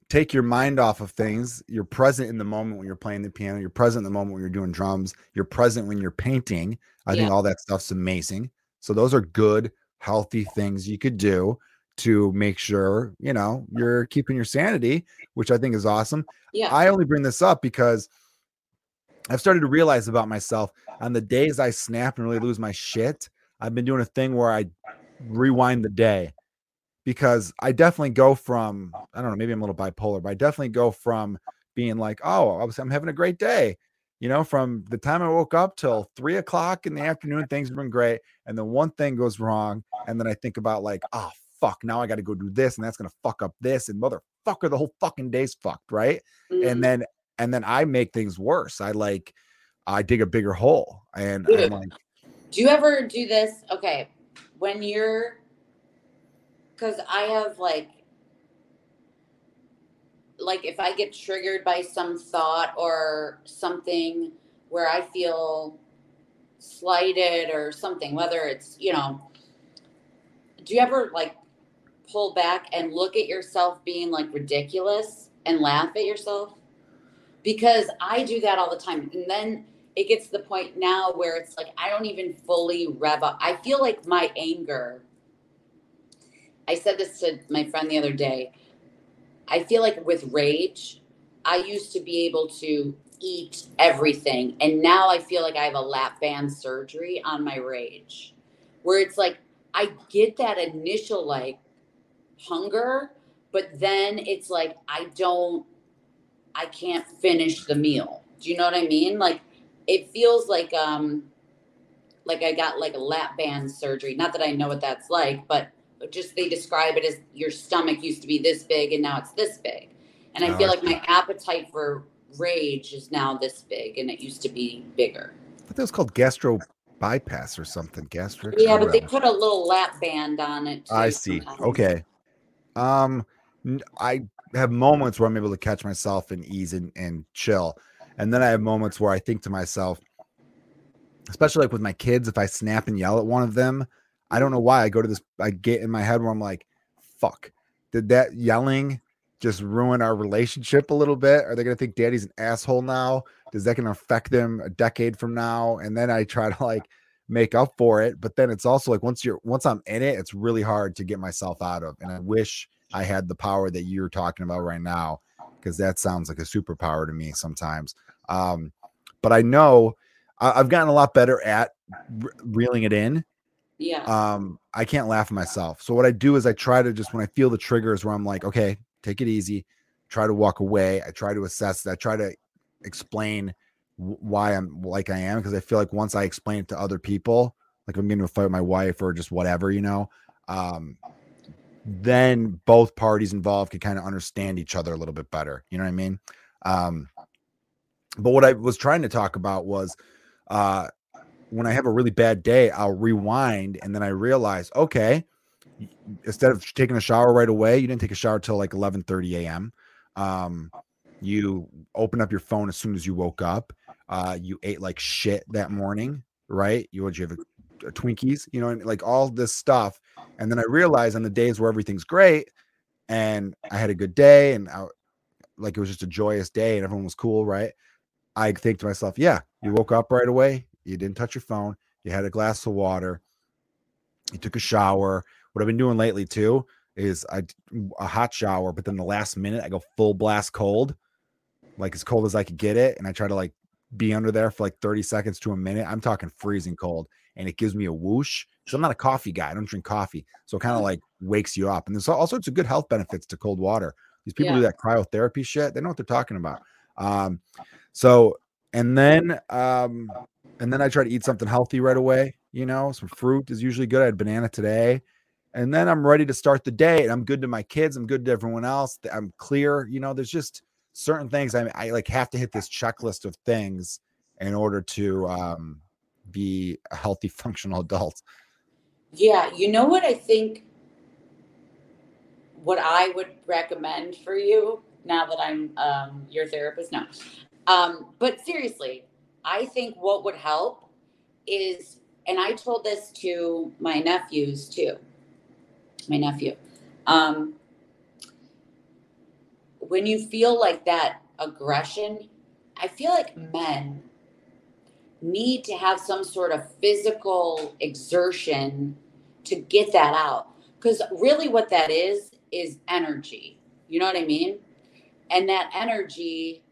take your mind off of things. You're present in the moment when you're playing the piano. You're present in the moment when you're doing drums. You're present when you're painting. I yeah. think all that stuff's amazing. So those are good, healthy things you could do to make sure, you know, you're keeping your sanity, which I think is awesome. Yeah. I only bring this up because I've started to realize about myself on the days I snap and really lose my shit. I've been doing a thing where I rewind the day, because I definitely go from, I don't know, maybe I'm a little bipolar, but I definitely go from being like, oh, I was, I'm having a great day. You know, from the time I woke up till three o'clock in the afternoon, things have been great. And then one thing goes wrong. And then I think about like, oh, fuck, now I got to go do this. And that's going to fuck up this. And motherfucker, the whole fucking day's fucked, right? Mm-hmm. And then, and then I make things worse. I like, I dig a bigger hole. And Dude, I'm like, do you ever do this? Okay. When you're, Because I have like, like if I get triggered by some thought or something where I feel slighted or something, whether it's, you know, do you ever like pull back and look at yourself being like ridiculous and laugh at yourself? Because I do that all the time. And then it gets to the point now where it's like, I don't even fully rev up. I feel like my anger, I said this to my friend the other day. I feel like with rage, I used to be able to eat everything. And now I feel like I have a lap band surgery on my rage, where it's like, I get that initial like hunger, but then it's like, I don't, I can't finish the meal. Do you know what I mean? Like, it feels like, um, like I got like a lap band surgery. Not that I know what that's like, but just they describe it as your stomach used to be this big and now it's this big. And I feel like my appetite for rage is now this big and it used to be bigger. I thought that was called gastro bypass or something. Gastric. Yeah, but they put a little lap band on it too. I see. Okay. Um, I have moments where I'm able to catch myself and ease and, and chill. And then I have moments where I think to myself, especially like with my kids, if I snap and yell at one of them, I don't know why I go to this, I get in my head where I'm like, fuck, did that yelling just ruin our relationship a little bit? Are they going to think daddy's an asshole now? Does that going to affect them a decade from now? And then I try to like make up for it. But then it's also like, once you're, once I'm in it, it's really hard to get myself out of. And I wish I had the power that you're talking about right now, because that sounds like a superpower to me sometimes. Um, but I know I've gotten a lot better at re- reeling it in. Yeah. Um, I can't laugh at myself. So what I do is I try to just, when I feel the triggers where I'm like, okay, take it easy, try to walk away. I try to assess that. I try to explain w- why I'm like I am. Cause I feel like once I explain it to other people, like I'm getting into a fight with my wife or just whatever, you know, um, then both parties involved could kind of understand each other a little bit better. You know what I mean? Um, but what I was trying to talk about was, uh, when I have a really bad day, I'll rewind. And then I realize, okay, instead of taking a shower right away, you didn't take a shower till like eleven thirty a.m. Um, you opened up your phone as soon as you woke up. Uh, you ate like shit that morning, right? You, you have a, a Twinkies, you know, and like all this stuff. And then I realized on the days where everything's great and I had a good day and I, like it was just a joyous day and everyone was cool, right? I think to myself, yeah, you woke up right away. You didn't touch your phone. You had a glass of water. You took a shower. What I've been doing lately too is I a hot shower, but then the last minute I go full blast cold, like as cold as I could get it. And I try to like be under there for like thirty seconds to a minute. I'm talking freezing cold and it gives me a whoosh. So I'm not a coffee guy. I don't drink coffee. So it kind of like wakes you up. And there's all sorts of good health benefits to cold water. These people yeah. do that cryotherapy shit. They know what they're talking about. Um, so, and then, um, And then I try to eat something healthy right away. You know, some fruit is usually good. I had banana today. And then I'm ready to start the day and I'm good to my kids. I'm good to everyone else. I'm clear. You know, there's just certain things. I, I like have to hit this checklist of things in order to um, be a healthy, functional adult. Yeah. You know what I think, what I would recommend for you now that I'm um, your therapist? No. Um, but seriously, I think what would help is, and I told this to my nephews too, my nephew, Um, when you feel like that aggression, I feel like men need to have some sort of physical exertion to get that out. Because really what that is, is energy. You know what I mean? And that energy,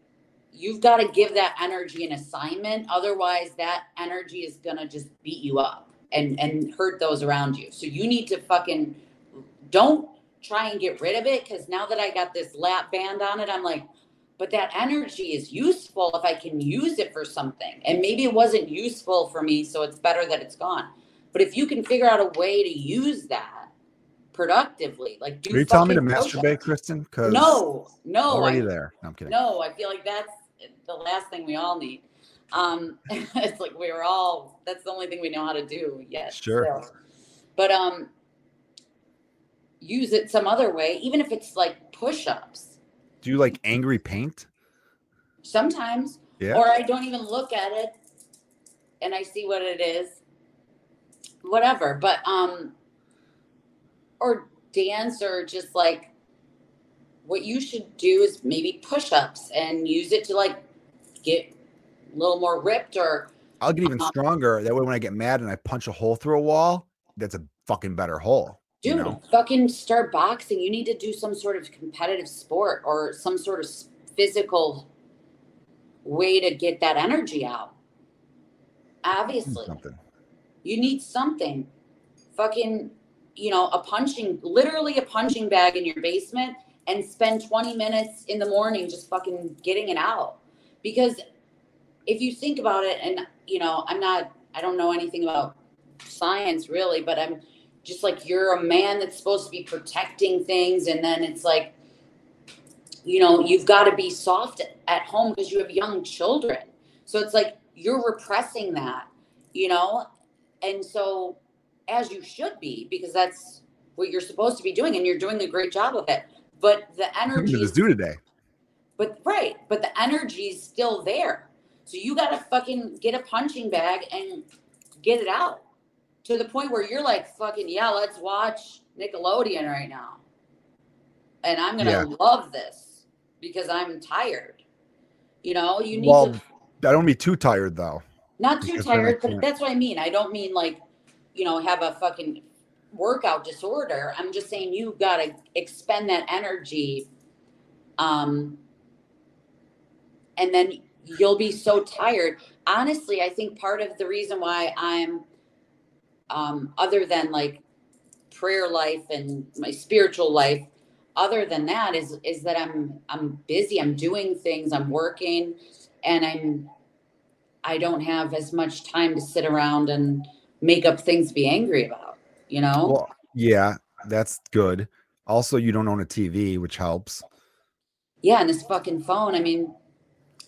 you've got to give that energy an assignment. Otherwise, that energy is going to just beat you up and, and hurt those around you. So you need to fucking don't try and get rid of it. Because now that I got this lap band on it, I'm like, but that energy is useful if I can use it for something. And maybe it wasn't useful for me, so it's better that it's gone. But if you can figure out a way to use that productively, like do. Are you telling me to masturbate, Kristen? No, no. Already I, there. No, I'm kidding. No, I feel like that's the last thing we all need. Um, it's like we were all. That's the only thing we know how to do yet. Sure. So. But um, use it some other way, even if it's like push-ups. Do you like angry paint? Sometimes. Yeah. Or I don't even look at it and I see what it is. Whatever. But um or dance or just like what you should do is maybe push-ups and use it to like get a little more ripped or I'll get even um, stronger. That way when I get mad and I punch a hole through a wall, that's a fucking better hole. Dude, you know? Fucking start boxing. You need to do some sort of competitive sport or some sort of physical way to get that energy out. Obviously. Something. You need something. Fucking, you know, a punching, literally a punching bag in your basement and spend twenty minutes in the morning just fucking getting it out. Because if you think about it, and, you know, I'm not, I don't know anything about science really, but I'm, just like you're a man that's supposed to be protecting things. And then it's like, you know, you've got to be soft at home because you have young children. So it's like you're repressing that, you know? And so as you should be, because that's what you're supposed to be doing and you're doing a great job of it. But the energy is due today. But right. But the energy is still there. So you got to fucking get a punching bag and get it out. To the point where you're like, fucking, yeah, let's watch Nickelodeon right now. And I'm going to yeah. love this because I'm tired. You know, you need well, to. I don't be too tired, though. Not too tired, but that's what I mean. I don't mean like, you know, have a fucking workout disorder. I'm just saying you got to expend that energy. Um, and then you'll be so tired. Honestly, I think part of the reason why I'm. Um, other than like prayer life and my spiritual life, other than that is, is that I'm, I'm busy, I'm doing things, I'm working and I'm, I don't have as much time to sit around and make up things to be angry about, you know? Well, yeah, that's good. Also, you don't own a T V, which helps. Yeah. And this fucking phone, I mean,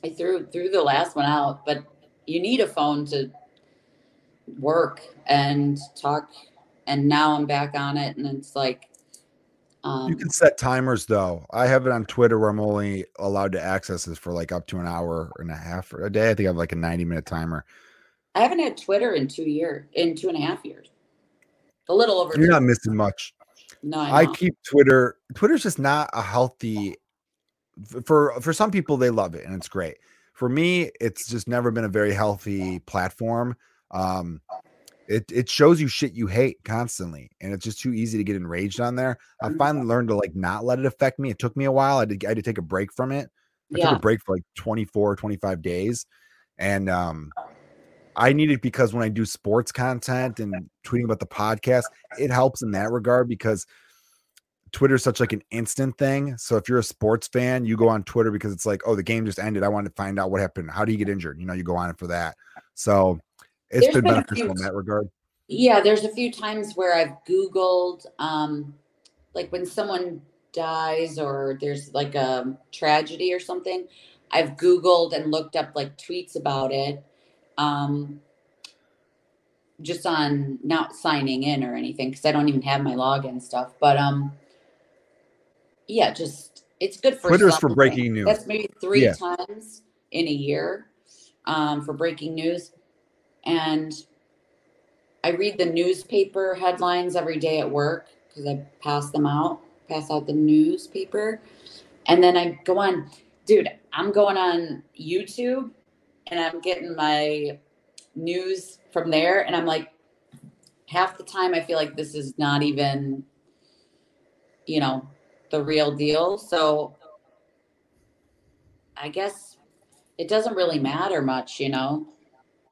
I threw, threw the last one out, but you need a phone to work and talk, and now I'm back on it, and it's like um, you can set timers though. I have it on Twitter where I'm only allowed to access this for like up to an hour and a half or a day. I think I have like a ninety minute timer. I haven't had Twitter in two years, in two and a half years, a little over. You're two. Not missing much. No, I, I keep Twitter. Twitter's just not a healthy. For for some people, they love it and it's great. For me, it's just never been a very healthy platform. Um, it, it shows you shit you hate constantly, and it's just too easy to get enraged on there. I finally learned to like not let it affect me. It took me a while. I did, I had to take a break from it. I yeah. took a break for like twenty-four, twenty-five days. And, um, I need it because when I do sports content and tweeting about the podcast, it helps in that regard because Twitter is such like an instant thing. So if you're a sports fan, you go on Twitter because it's like, oh, the game just ended. I wanted to find out what happened. How do you get injured? You know, you go on it for that. So It's there's been, been beneficial few, in that regard. Yeah, there's a few times where I've Googled, um, like when someone dies or there's like a tragedy or something, I've Googled and looked up like tweets about it, um, just on not signing in or anything because I don't even have my login stuff. But um, yeah, just it's good for Twitter's something. For breaking news. That's maybe three yeah. times in a year um, for breaking news. And I read the newspaper headlines every day at work because I pass them out pass out the newspaper. And then I go on, dude, I'm going on YouTube and I'm getting my news from there. And I'm like, half the time I feel like this is not even, you know, the real deal. So I guess it doesn't really matter much, you know?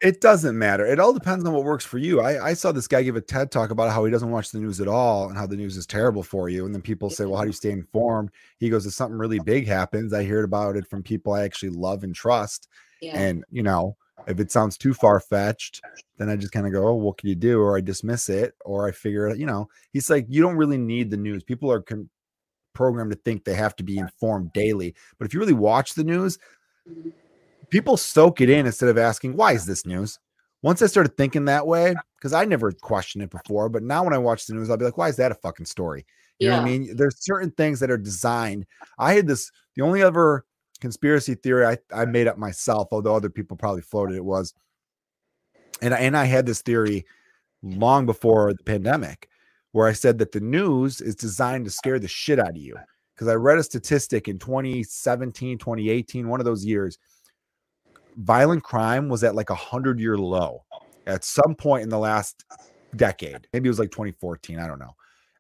It doesn't matter. It all depends on what works for you. I, I saw this guy give a TED talk about how he doesn't watch the news at all and how the news is terrible for you. And then people say, well, how do you stay informed? He goes, if something really big happens, I hear about it from people I actually love and trust. Yeah. And, you know, if it sounds too far-fetched, then I just kind of go, oh, what can you do? Or I dismiss it, or I figure it, you know, he's like, you don't really need the news. People are con- programmed to think they have to be informed daily. But if you really watch the news, people soak it in instead of asking, why is this news? Once I started thinking that way, because I never questioned it before, but now when I watch the news, I'll be like, why is that a fucking story? You yeah. know what I mean? There's certain things that are designed. I had this, the only other conspiracy theory I, I made up myself, although other people probably floated it, was, and I, and I had this theory long before the pandemic, where I said that the news is designed to scare the shit out of you. Because I read a statistic in twenty seventeen, twenty eighteen, one of those years, violent crime was at like a hundred year low at some point in the last decade. Maybe it was like twenty fourteen. I don't know.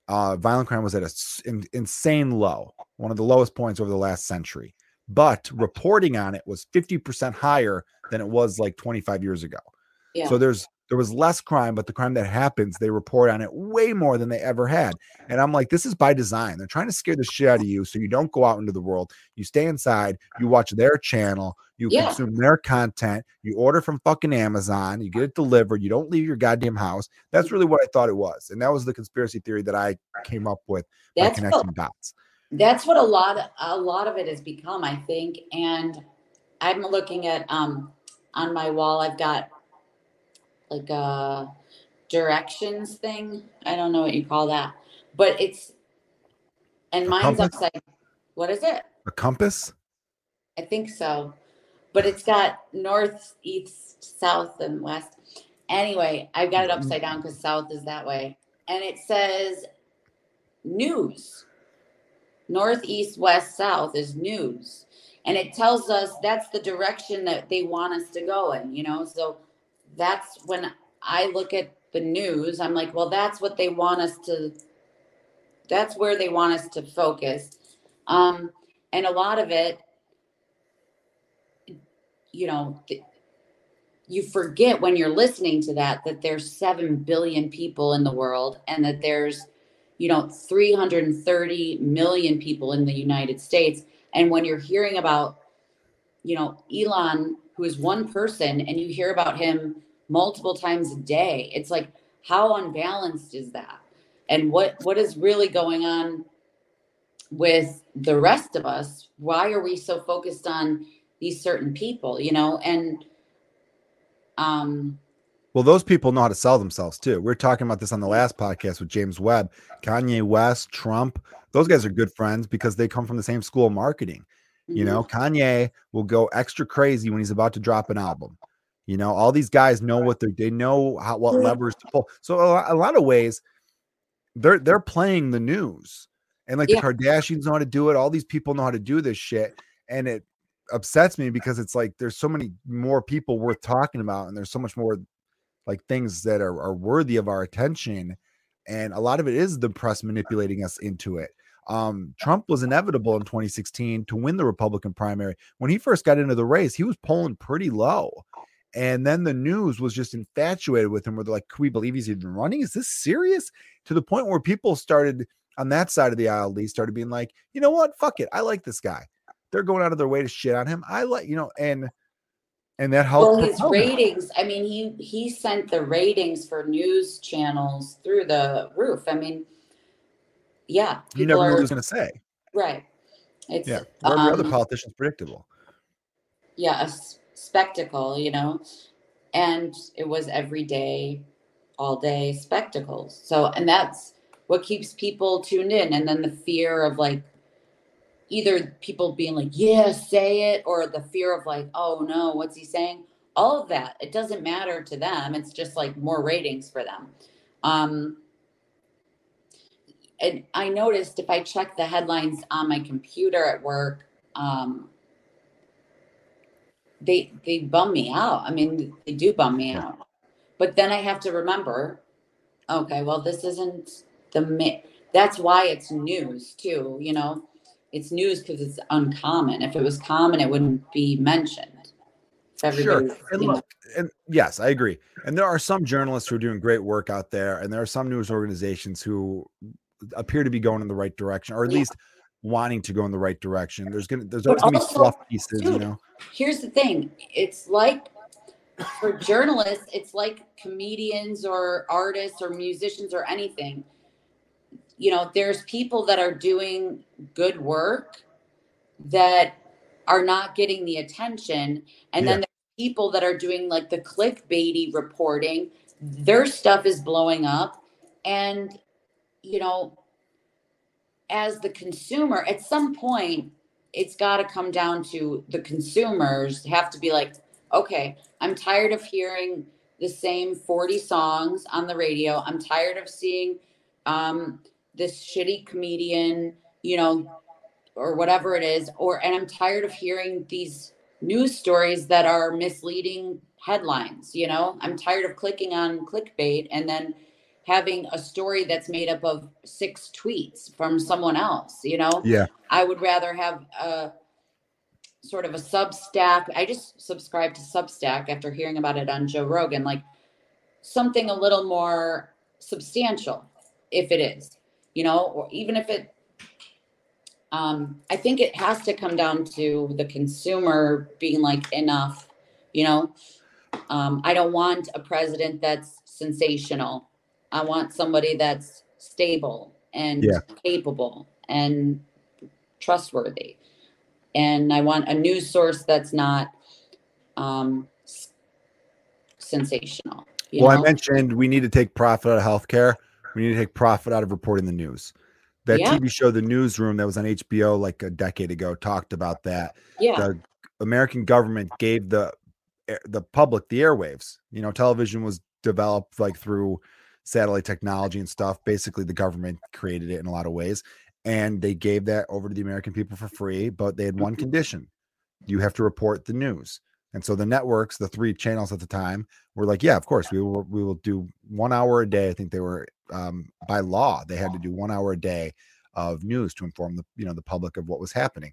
Uh, violent crime was at an insane low, one of the lowest points over the last century. But reporting on it was fifty percent higher than it was like twenty-five years ago. Yeah. So there's there was less crime, but the crime that happens, they report on it way more than they ever had. And I'm like, this is by design. They're trying to scare the shit out of you so you don't go out into the world. You stay inside. You watch their channel. You yeah. consume their content. You order from fucking Amazon. You get it delivered. You don't leave your goddamn house. That's really what I thought it was. And that was the conspiracy theory that I came up with by connecting dots. That's what a lot, of, a lot of it has become, I think. And I'm looking at, um, on my wall, I've got like a directions thing. I don't know what you call that, but it's, and a mine's compass? Upside. What is it? A compass? I think so. But it's got north, east, south, and west. Anyway, I've got it upside down because south is that way. And it says news. North, east, west, south is news. And it tells us that's the direction that they want us to go in, you know? So that's when I look at the news, I'm like, well, that's what they want us to, that's where they want us to focus. Um, and a lot of it, you know, you forget when you're listening to that, that there's seven billion people in the world and that there's, you know, three hundred thirty million people in the United States. And when you're hearing about, you know, Elon, who is one person, and you hear about him multiple times a day, it's like, how unbalanced is that? And what, what is really going on with the rest of us? Why are we so focused on these certain people, you know? And, um, well, those people know how to sell themselves too. We're talking about this on the last podcast with James Webb, Kanye West, Trump. Those guys are good friends because they come from the same school of marketing. Mm-hmm. You know, Kanye will go extra crazy when he's about to drop an album. You know, all these guys know what they're, they know how, what levers to pull. So a, a lot of ways they're, they're playing the news, and like yeah. the Kardashians know how to do it. All these people know how to do this shit. And it upsets me because it's like, there's so many more people worth talking about. And there's so much more like things that are, are worthy of our attention. And a lot of it is the press manipulating us into it. Um, Trump was inevitable in twenty sixteen to win the Republican primary. When he first got into the race, he was polling pretty low. And then the news was just infatuated with him, where they're like, can we believe he's even running? Is this serious? To the point where people started on that side of the aisle, they started being like, you know what? Fuck it. I like this guy. They're going out of their way to shit on him. I like, you know, and And that helped. Well, his ratings, I mean, he, he sent the ratings for news channels through the roof. I mean, yeah. You never knew what he was going to say. Right. It's, yeah. Every um, other politician's predictable. Yeah. A s- spectacle, you know, and it was every day, all day spectacles. So, and that's what keeps people tuned in. And then the fear of like, either people being like, yeah, say it, or the fear of like, oh no, what's he saying? All of that. It doesn't matter to them. It's just like more ratings for them. Um, and I noticed if I check the headlines on my computer at work, um, they they bum me out. I mean, they do bum me yeah. out. But then I have to remember, okay, well, this isn't the mi- that's why it's news too. You know, it's news because it's uncommon. If it was common, it wouldn't be mentioned. Everybody, sure. And look, and yes, I agree. And there are some journalists who are doing great work out there. And there are some news organizations who appear to be going in the right direction, or at yeah. least wanting to go in the right direction. There's going to, there's always going to be fluff pieces, dude, you know? Here's the thing. It's like for journalists, it's like comedians or artists or musicians or anything. You know, there's people that are doing good work that are not getting the attention. And yeah. then the people that are doing like the clickbaity reporting, their stuff is blowing up. And, you know, as the consumer, at some point, it's got to come down to the consumers have to be like, okay, I'm tired of hearing the same forty songs on the radio. I'm tired of seeing um, this shitty comedian, you know, or whatever it is, or, and I'm tired of hearing these news stories that are misleading headlines. You know, I'm tired of clicking on clickbait and then having a story that's made up of six tweets from someone else, you know? Yeah. I would rather have a sort of a Substack. I just subscribed to Substack after hearing about it on Joe Rogan, like something a little more substantial if it is, you know, or even if it, Um, I think it has to come down to the consumer being like, enough, you know, um, I don't want a president that's sensational. I want somebody that's stable and yeah. capable and trustworthy. And I want a news source that's not um, s- sensational. You well, know? I mentioned we need to take profit out of healthcare. We need to take profit out of reporting the news. That yeah. T V show, The Newsroom, that was on H B O like a decade ago, talked about that. Yeah. The American government gave the the public the airwaves. You know, television was developed like through satellite technology and stuff. Basically, the government created it in a lot of ways. And they gave that over to the American people for free. But they had one condition. You have to report the news. And so the networks, the three channels at the time, were like, yeah, of course, we will we will do one hour a day. I think they were um, by law, they had to do one hour a day of news to inform the you know the public of what was happening.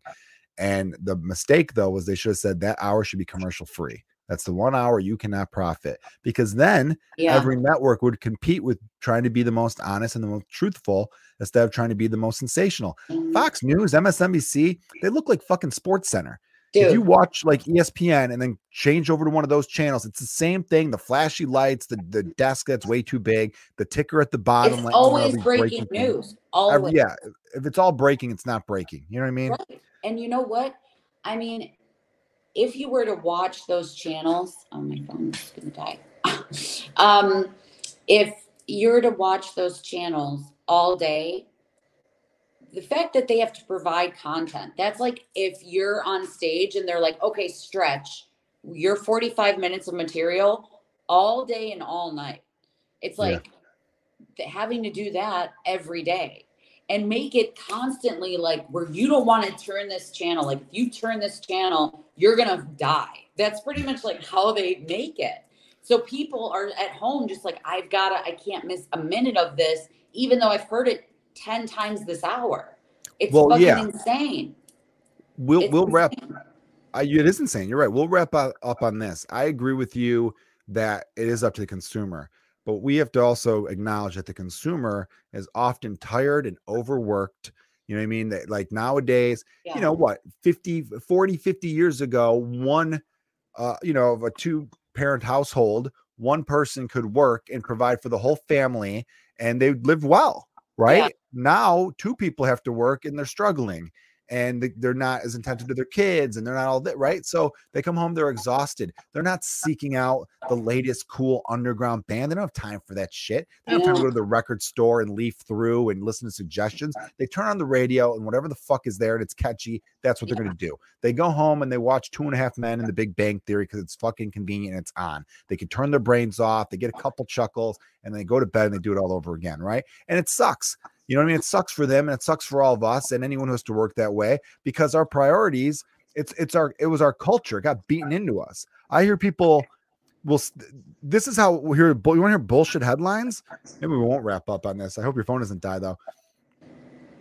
And the mistake, though, was they should have said that hour should be commercial free. That's the one hour you cannot profit, because then yeah. every network would compete with trying to be the most honest and the most truthful instead of trying to be the most sensational. Mm-hmm. Fox News, M S N B C, they look like fucking Sports Center. Dude. If you watch like E S P N and then change over to one of those channels, it's the same thing. The flashy lights, the, the desk that's way too big, the ticker at the bottom. It's like, always breaking, breaking news. Always. Every, yeah. If it's all breaking, it's not breaking. You know what I mean? Right. And you know what? I mean, if you were to watch those channels, oh my phone is going to die. um, if you're to watch those channels all day, the fact that they have to provide content, that's like if you're on stage and they're like, okay, stretch your forty-five minutes of material all day and all night. It's like yeah. having to do that every day and make it constantly like where you don't want to turn this channel. Like if you turn this channel, you're going to die. That's pretty much like how they make it. So people are at home just like, I've got to, I can't miss a minute of this, even though I've heard it ten times this hour. It's well, fucking yeah. insane. We'll it's we'll insane. wrap. I, it is insane. You're right. We'll wrap up, up on this. I agree with you that it is up to the consumer, but we have to also acknowledge that the consumer is often tired and overworked. You know what I mean? That like nowadays, yeah. you know what, fifty, forty, fifty years ago, one, uh, you know, of a two parent household, one person could work and provide for the whole family and they lived well. Right yeah. now, two people have to work and they're struggling and they're not as attentive to their kids and they're not all that. Right. So they come home, they're exhausted. They're not seeking out the latest cool underground band. They don't have time for that shit. They don't yeah. have time to go to the record store and leaf through and listen to suggestions. They turn on the radio and whatever the fuck is there and it's catchy. That's what they're yeah. going to do. They go home and they watch Two and a Half Men and The Big Bang Theory because it's fucking convenient. And it's on. They can turn their brains off. They get a couple chuckles and they go to bed and they do it all over again. Right. And it sucks. You know what I mean? It sucks for them and it sucks for all of us and anyone who has to work that way, because our priorities, it's it's our it was our culture. It got beaten into us. I hear people will this is how we hear you want to hear bullshit headlines. Maybe we won't wrap up on this. I hope your phone doesn't die though.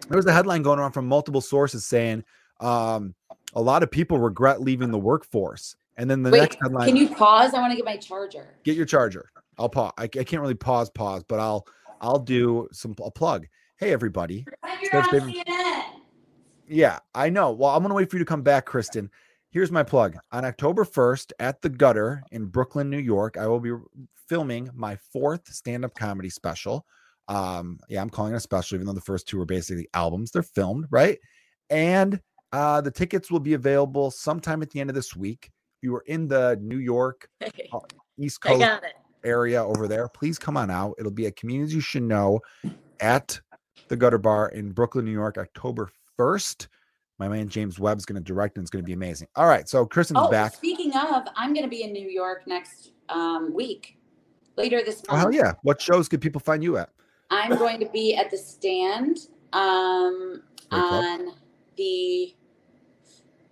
There was a headline going around from multiple sources saying um, a lot of people regret leaving the workforce. And then the Wait, next headline. Can you pause? I want to get my charger. Get your charger. I'll pause. I, I can't really pause, pause, but I'll I'll do some a plug. Hey everybody. Yeah, I know. Well, I'm gonna wait for you to come back, Kristen. Here's my plug. On October first at The Gutter in Brooklyn, New York, I will be filming my fourth stand-up comedy special. Um, yeah, I'm calling it a special, even though the first two were basically albums. They're filmed, right? And uh, the tickets will be available sometime at the end of this week. If you are in the New York uh, East Coast area over there, please come on out. It'll be at Comedians You Should Know at The Gutter Bar in Brooklyn, New York, October first. My man James Webb's going to direct and it's going to be amazing. All right, so Kristen's oh, back. Speaking of, I'm going to be in New York next um, week, later this month. Oh, hell yeah. What shows could people find you at? I'm going to be at the Stand um, on the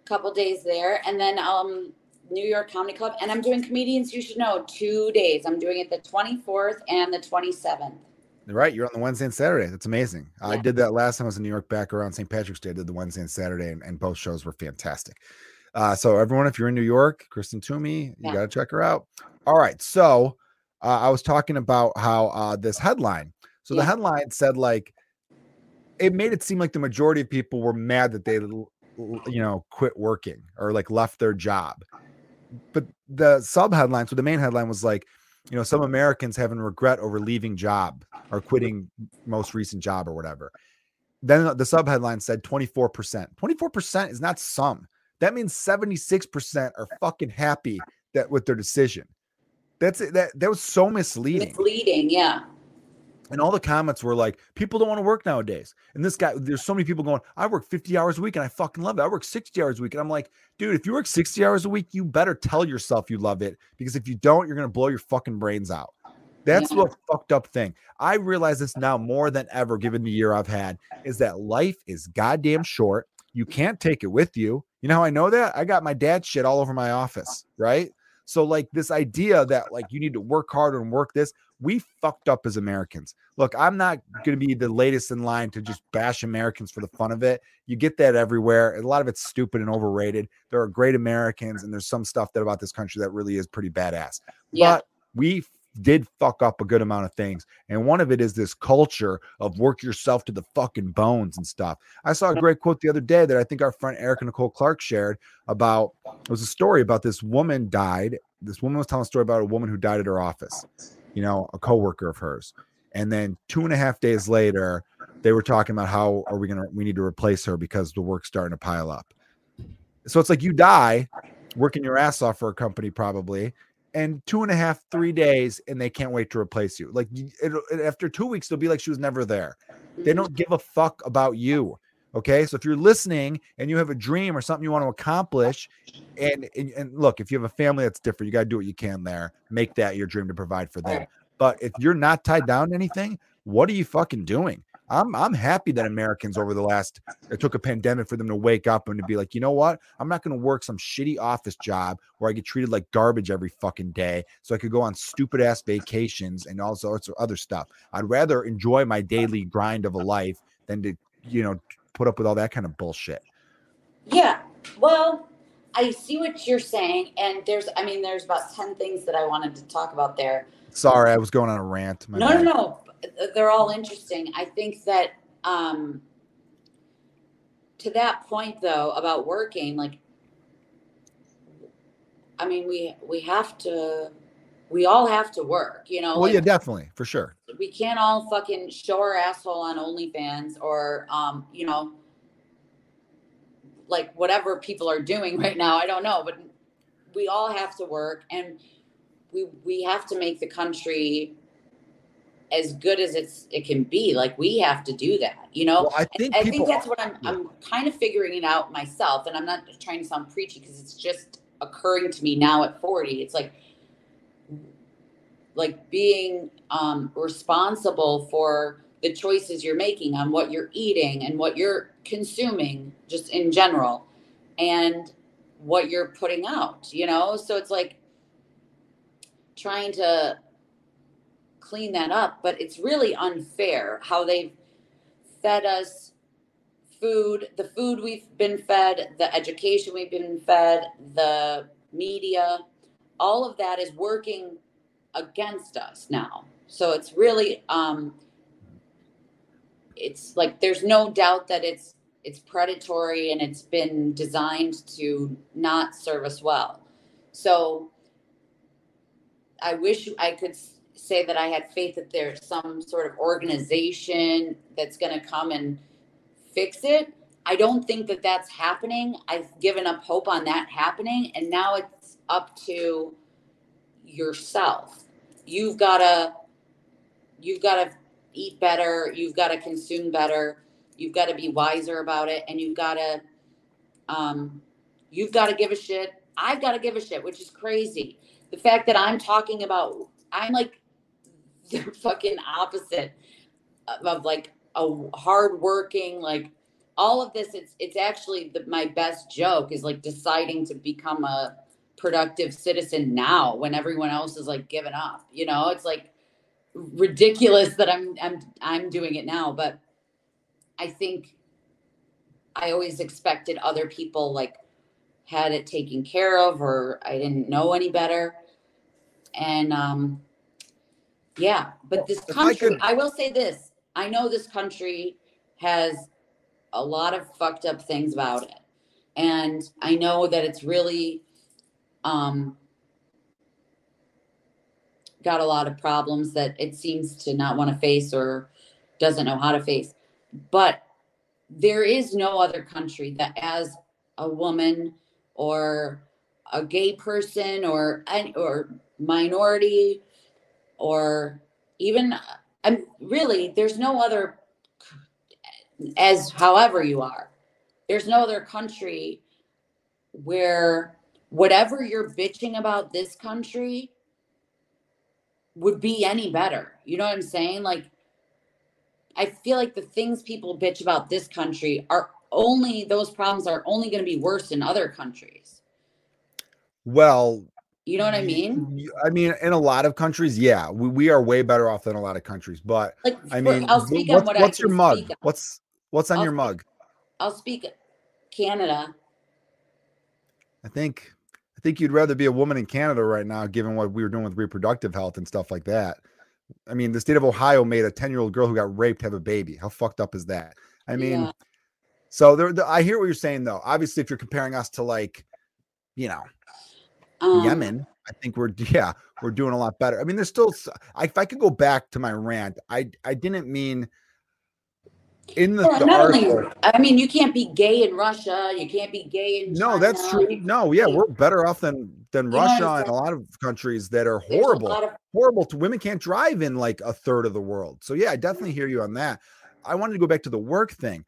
couple days there, and then um, New York Comedy Club. And I'm doing Comedians You Should Know two days. I'm doing it the twenty-fourth and the twenty-seventh. Right, you're on the Wednesday and Saturday. That's amazing. Yeah. I did that last time I was in New York back around Saint Patrick's Day. I did the Wednesday and Saturday, and, and both shows were fantastic. Uh, so everyone, if you're in New York, Kristen Toomey, yeah. you got to check her out. All right, so uh, I was talking about how uh, this headline. So yeah. the headline said, like, it made it seem like the majority of people were mad that they, you know, quit working or, like, left their job. But the sub-headline, so the main headline was, like, you know, some Americans having regret over leaving job or quitting most recent job or whatever. Then the subheadline said twenty-four percent. twenty-four percent is not some. That means seventy-six percent are fucking happy that with their decision. That's it. That, that was so misleading. Misleading, yeah. And all the comments were like, people don't want to work nowadays. And this guy, there's so many people going, I work fifty hours a week and I fucking love it. I work sixty hours a week. And I'm like, dude, if you work sixty hours a week, you better tell yourself you love it. Because if you don't, you're going to blow your fucking brains out. That's yeah. what fucked up thing. I realize this now more than ever, given the year I've had, is that life is goddamn short. You can't take it with you. You know how I know that? I got my dad's shit all over my office, right? So like this idea that like you need to work harder and work this, we fucked up as Americans. Look, I'm not going to be the latest in line to just bash Americans for the fun of it. You get that everywhere. A lot of it's stupid and overrated. There are great Americans and there's some stuff that about this country that really is pretty badass. Yeah. But we did fuck up a good amount of things. And one of it is this culture of work yourself to the fucking bones and stuff. I saw a great quote the other day that I think our friend Erica Nicole Clark shared about, it was a story about this woman died. This woman was telling a story about a woman who died at her office. You know, a coworker of hers. And then two and a half days later, they were talking about how are we going to, we need to replace her because the work's starting to pile up. So it's like you die working your ass off for a company probably and two and a half, three days. And they can't wait to replace you. Like it, it, after two weeks, they'll be like, she was never there. They don't give a fuck about you. Okay. So if you're listening and you have a dream or something you want to accomplish and, and, and look, if you have a family, that's different. You got to do what you can there. Make that your dream to provide for them. But if you're not tied down to anything, what are you fucking doing? I'm, I'm happy that Americans over the last, it took a pandemic for them to wake up and to be like, you know what? I'm not going to work some shitty office job where I get treated like garbage every fucking day. So I could go on stupid ass vacations and all sorts of other stuff. I'd rather enjoy my daily grind of a life than to, you know, put up with all that kind of bullshit. Yeah. Well, I see what you're saying. And there's, I mean, there's about ten things that I wanted to talk about there. Sorry, I was going on a rant. My no, bad. no, no. They're all interesting. I think that um, to that point, though, about working, like, I mean, we, we have to, we all have to work, you know? Well, like, yeah, definitely. For sure. We can't all fucking show our asshole on OnlyFans or, um, you know, like whatever people are doing right now. I don't know, but we all have to work and we, we have to make the country as good as it's, it can be. Like we have to do that, you know? Well, I think, I think that's what I'm, I'm kind of figuring it out myself. And I'm not trying to sound preachy because it's just occurring to me now at forty. It's like, like being um, responsible for the choices you're making on what you're eating and what you're consuming just in general and what you're putting out, you know? So it's like trying to clean that up, but it's really unfair how they've fed us food, the food we've been fed, the education we've been fed, the media, all of that is working against us now. So it's really, um, it's like, there's no doubt that it's, it's predatory and it's been designed to not serve us well. So I wish I could say that I had faith that there's some sort of organization that's going to come and fix it. I don't think that that's happening. I've given up hope on that happening. And now it's up to yourself. You've got to, you've got to eat better. You've got to consume better. You've got to be wiser about it. And you've got to, um, you've got to give a shit. I've got to give a shit, which is crazy. The fact that I'm talking about, I'm like the fucking opposite of like a hardworking, like all of this. It's, it's actually the, my best joke is like deciding to become a productive citizen now when everyone else is like giving up, you know, it's like ridiculous that I'm, I'm, I'm doing it now. But I think I always expected other people like had it taken care of, or I didn't know any better. And, um, yeah, but this country, I, I will say this, I know this country has a lot of fucked up things about it. And I know that it's really, um, got a lot of problems that it seems to not want to face or doesn't know how to face. But there is no other country that as a woman or a gay person or, or minority or even, I'm really, there's no other, as however you are, there's no other country where whatever you're bitching about this country would be any better. You know what I'm saying? Like, I feel like the things people bitch about this country are only, those problems are only going to be worse in other countries. Well, you know what I mean? I mean, in a lot of countries, yeah, we, we are way better off than a lot of countries. But like, I mean, I'll speak what's, on what what's I your mug? On. What's what's on I'll, your mug? I'll speak Canada. I think I think you'd rather be a woman in Canada right now, given what we were doing with reproductive health and stuff like that. I mean, the state of Ohio made a ten-year-old girl who got raped have a baby. How fucked up is that? I mean, yeah. So there. The, I hear what you're saying, though. Obviously, if you're comparing us to, like, you know, um, Yemen, I think we're yeah we're doing a lot better. I mean, there's still. I, if I could go back to my rant, I I didn't mean in the, yeah, the not article. Only, I mean, you can't be gay in Russia. You can't be gay in. No, China. That's true. No, yeah, we're better off than than you Russia and a lot of countries that are there's horrible. Horrible to women can't drive in like a third of the world. So yeah, I definitely hear you on that. I wanted to go back to the work thing.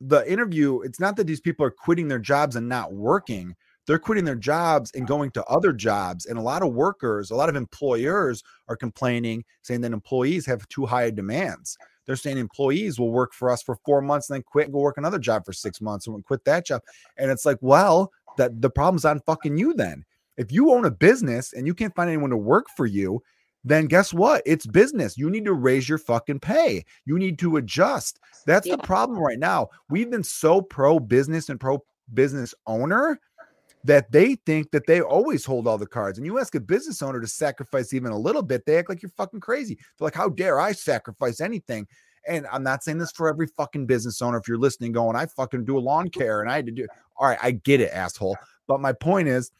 The interview, it's not that these people are quitting their jobs and not working. They're quitting their jobs and going to other jobs. And a lot of workers, a lot of employers are complaining, saying that employees have too high demands. They're saying employees will work for us for four months and then quit and go work another job for six months and quit that job. And it's like, well, that the problem's on fucking you then. If you own a business and you can't find anyone to work for you, then guess what? It's business. You need to raise your fucking pay. You need to adjust. That's yeah. the problem right now. We've been so pro-business and pro-business owner that they think that they always hold all the cards. And you ask a business owner to sacrifice even a little bit, they act like you're fucking crazy. They're like, how dare I sacrifice anything? And I'm not saying this for every fucking business owner. If you're listening going, I fucking do a lawn care and I had to do, all right, I get it, asshole. But my point is,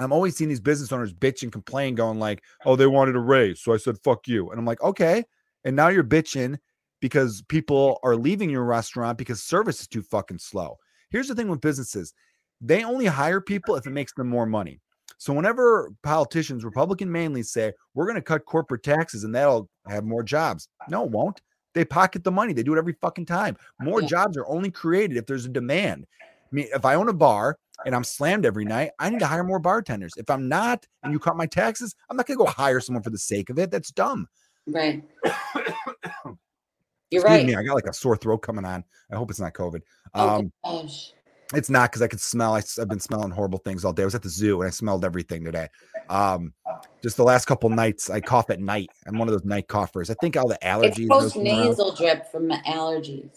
I'm always seeing these business owners bitch and complain going like, oh, they wanted a raise. So I said, fuck you. And I'm like, okay. And now you're bitching because people are leaving your restaurant because service is too fucking slow. Here's the thing with businesses. They only hire people if it makes them more money. So whenever politicians, Republican mainly, say, we're going to cut corporate taxes and that'll have more jobs. No, it won't. They pocket the money. They do it every fucking time. More jobs are only created if there's a demand. I mean, if I own a bar and I'm slammed every night, I need to hire more bartenders. If I'm not, and you cut my taxes, I'm not going to go hire someone for the sake of it. That's dumb. Right. You're Excuse right. me, I got like a sore throat coming on. I hope it's not COVID. Um, oh, gosh. It's not, because I could smell. I, I've been smelling horrible things all day. I was at the zoo and I smelled everything today. Um, just the last couple nights, I cough at night. I'm one of those night coughers. I think all the allergies. It's post nasal drip from the allergies.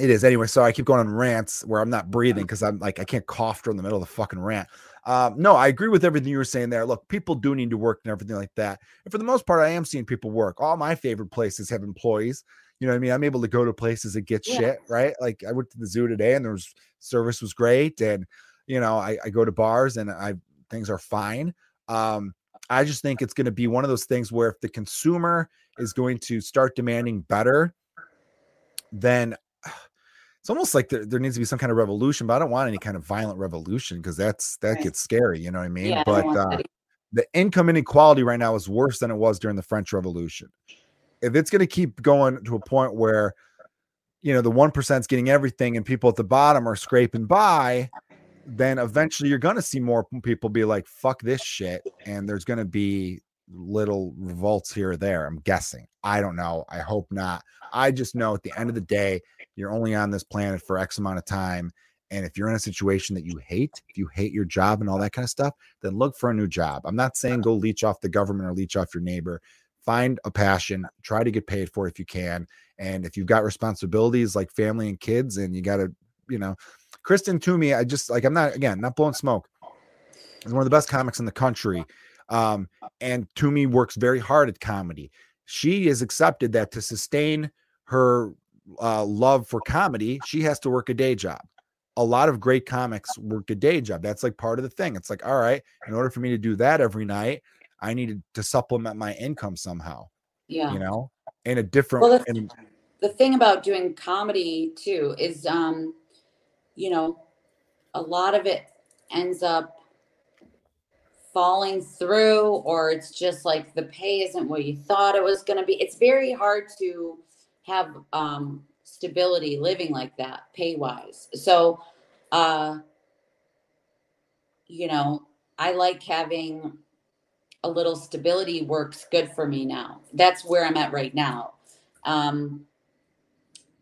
It is. Anyway, sorry, I keep going on rants where I'm not breathing because I'm like, I can't cough during the middle of the fucking rant. Um, no, I agree with everything you were saying there. Look, people do need to work and everything like that. And for the most part, I am seeing people work. All my favorite places have employees. You know what I mean? I'm able to go to places that get yeah. shit, right? Like I went to the zoo today and there was service was great. And, you know, I, I go to bars and I things are fine. Um, I just think it's going to be one of those things where if the consumer is going to start demanding better, then it's almost like there, there needs to be some kind of revolution, but I don't want any kind of violent revolution because that's that right. gets scary. You know what I mean? Yeah, but I uh, the income inequality right now is worse than it was during the French Revolution. If it's going to keep going to a point where, you know, the one percent is getting everything and people at the bottom are scraping by, then eventually you're going to see more people be like, fuck this shit. And there's going to be little revolts here or there. I'm guessing. I don't know. I hope not. I just know at the end of the day, you're only on this planet for X amount of time. And if you're in a situation that you hate, if you hate your job and all that kind of stuff, then look for a new job. I'm not saying go leech off the government or leech off your neighbor. Find a passion, try to get paid for it if you can. And if you've got responsibilities like family and kids and you got to, you know, Kristen Toomey, I just like, I'm not, again, not blowing smoke. He's one of the best comics in the country. Um, and Toomey works very hard at comedy. She has accepted that to sustain her uh, love for comedy, she has to work a day job. A lot of great comics work a day job. That's like part of the thing. It's like, all right, in order for me to do that every night, I needed to supplement my income somehow, yeah. you know, in a different way. Well, the, and, the thing about doing comedy too is, um, you know, a lot of it ends up falling through, or it's just like the pay isn't what you thought it was going to be. It's very hard to have um, stability living like that pay wise. So, uh, you know, I like having a little stability. Works good for me now. That's where I'm at right now. Um,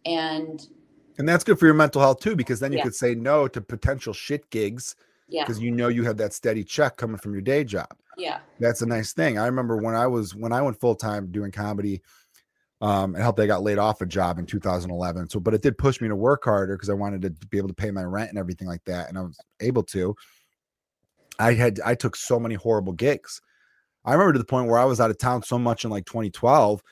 and, and that's good for your mental health too, because then you yeah. could say no to potential shit gigs because yeah. you know, you have that steady check coming from your day job. Yeah. That's a nice thing. I remember when I was, when I went full-time doing comedy, um, and helped, I got laid off a job in two thousand eleven. So, but it did push me to work harder because I wanted to be able to pay my rent and everything like that. And I was able to, I had, I took so many horrible gigs. I remember to the point where I was out of town so much in like twenty twelve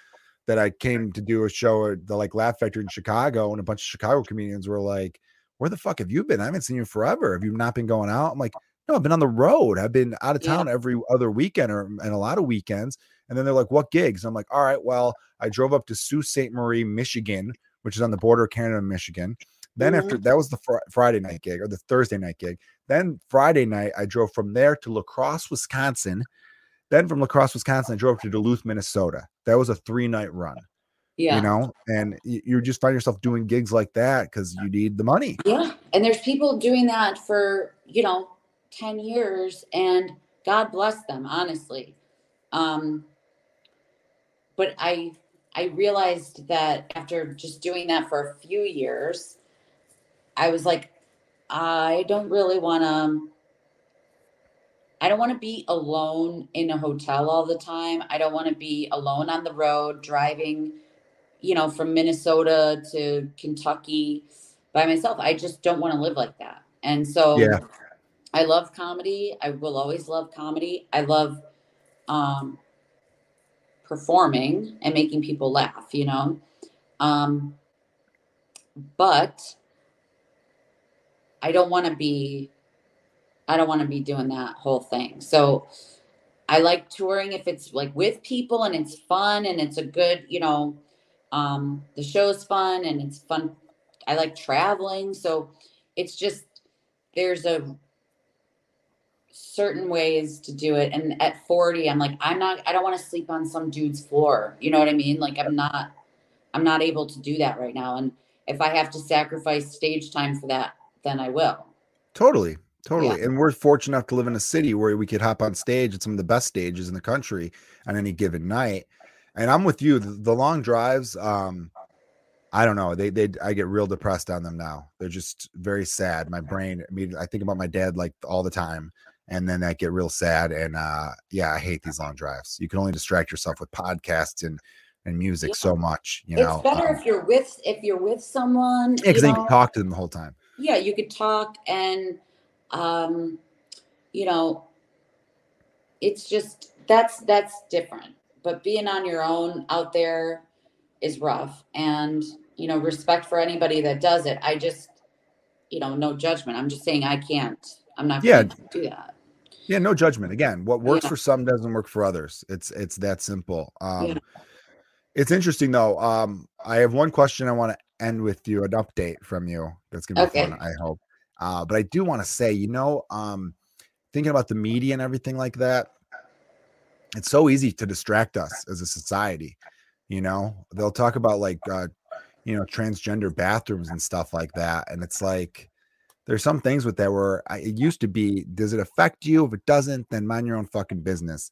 that I came to do a show at the like Laugh Factory in Chicago, and a bunch of Chicago comedians were like, where the fuck have you been? I haven't seen you forever. Have you not been going out? I'm like, no, I've been on the road. I've been out of town yeah. every other weekend or and a lot of weekends. And then they're like, what gigs? I'm like, all right, well, I drove up to Sault Ste. Marie, Michigan, which is on the border of Canada and Michigan. Then mm-hmm. after that was the fr- Friday night gig or the Thursday night gig. Then Friday night, I drove from there to La Crosse, Wisconsin. Then from La Crosse, Wisconsin, I drove to Duluth, Minnesota. That was a three-night run, yeah. you know? And you, you just find yourself doing gigs like that because you need the money. Yeah, and there's people doing that for, you know, ten years, and God bless them, honestly. Um, but I, I realized that after just doing that for a few years, I was like, I don't really want to... I don't want to be alone in a hotel all the time. I don't want to be alone on the road driving, you know, from Minnesota to Kentucky by myself. I just don't want to live like that. And so yeah. I love comedy. I will always love comedy. I love um, performing and making people laugh, you know. Um, but I don't want to be... I don't want to be doing that whole thing. So I like touring if it's like with people and it's fun and it's a good, you know, um, the show's fun and it's fun. I like traveling. So it's just, there's a certain ways to do it. And at forty, I'm like, I'm not, I don't want to sleep on some dude's floor. You know what I mean? Like I'm not, I'm not able to do that right now. And if I have to sacrifice stage time for that, then I will. Totally. Totally. Yeah. And we're fortunate enough to live in a city where we could hop on stage at some of the best stages in the country on any given night. And I'm with you. The, the long drives, um, I don't know. They, they, I get real depressed on them now. They're just very sad. My brain, I mean, I think about my dad like all the time, and then I get real sad. And uh, yeah, I hate these long drives. You can only distract yourself with podcasts and, and music yeah. so much. You it's know, it's better um, if you're with if you're with someone. Yeah, because you can talk to them the whole time. Yeah, you could talk, and um, you know, it's just that's that's different. But being on your own out there is rough, and you know, respect for anybody that does it. I just, you know, no judgment. I'm just saying I can't. I'm not yeah. going to do that. Yeah, no judgment. Again, what works yeah. for some doesn't work for others. It's it's that simple. Um, yeah. It's interesting though. Um, I have one question I want to end with you, an update from you. That's gonna be okay. fun, I hope. Uh, but I do want to say, you know, um, thinking about the media and everything like that, it's so easy to distract us as a society. You know, they'll talk about like, uh, you know, transgender bathrooms and stuff like that. And it's like, there's some things with that where I, it used to be, does it affect you? If it doesn't, then mind your own fucking business.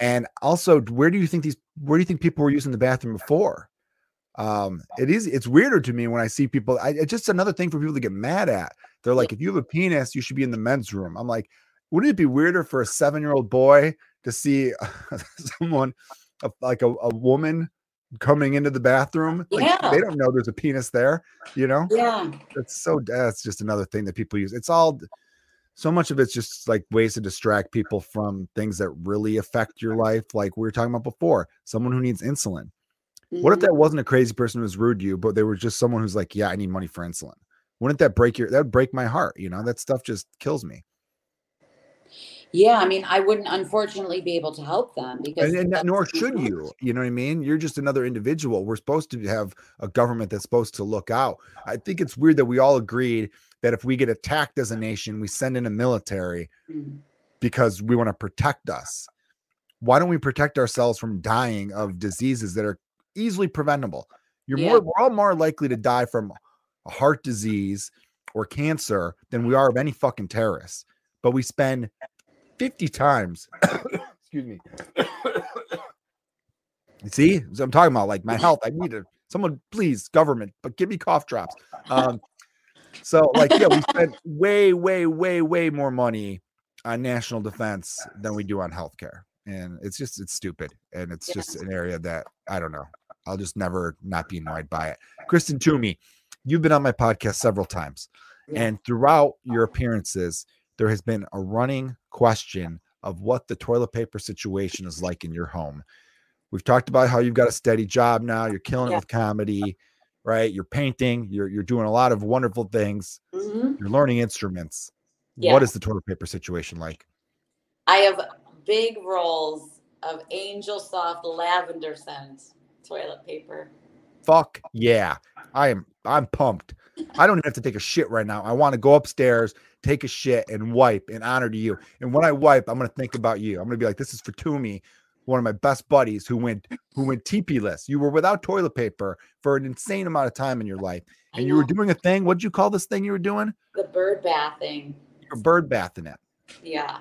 And also, where do you think these, where do you think people were using the bathroom before? Um, it is, it's weirder to me when I see people, I, it's just another thing for people to get mad at. They're like, if you have a penis, you should be in the men's room. I'm like, wouldn't it be weirder for a seven-year-old boy to see someone like a, a woman coming into the bathroom? Like, yeah. They don't know there's a penis there, you know? Yeah. It's so, that's just another thing that people use. It's all, so much of it's just like ways to distract people from things that really affect your life. Like we were talking about before, someone who needs insulin. Mm-hmm. What if that wasn't a crazy person who was rude to you, but they were just someone who's like, yeah, I need money for insulin. Wouldn't that break your, that would break my heart. You know, that stuff just kills me. Yeah, I mean, I wouldn't, unfortunately, be able to help them because, and, and nor should you. You know what I mean? You're just another individual. We're supposed to have a government that's supposed to look out. I think it's weird that we all agreed that if we get attacked as a nation, we send in a military mm-hmm. because we want to protect us. Why don't we protect ourselves from dying of diseases that are easily preventable? You're yeah. more, we're all more likely to die from a heart disease or cancer than we are of any fucking terrorists. But we spend fifty times, excuse me. You see, so I'm talking about like my health. I need to, someone, please, government, but give me cough drops. Um, so like, yeah, we spend way, way, way, way more money on national defense than we do on healthcare. And it's just, it's stupid. And it's yeah. just an area that I don't know. I'll just never not be annoyed by it. Kristen Toomey, you've been on my podcast several times, yeah. and throughout your appearances, there has been a running question of what the toilet paper situation is like in your home. We've talked about how you've got a steady job now. You're killing yeah. it with comedy, right? You're painting. You're you're doing a lot of wonderful things. Mm-hmm. You're learning instruments. Yeah. What is the toilet paper situation like? I have big rolls of Angel Soft lavender scent toilet paper. Fuck yeah. I am. I'm pumped. I don't even have to take a shit right now. I want to go upstairs, take a shit, and wipe in honor to you. And when I wipe, I'm going to think about you. I'm going to be like, this is for Toomey, one of my best buddies who went who went T P-less. You were without toilet paper for an insane amount of time in your life. And you were doing a thing. What did you call this thing you were doing? The bird bathing. You're bird bathing it. Yeah.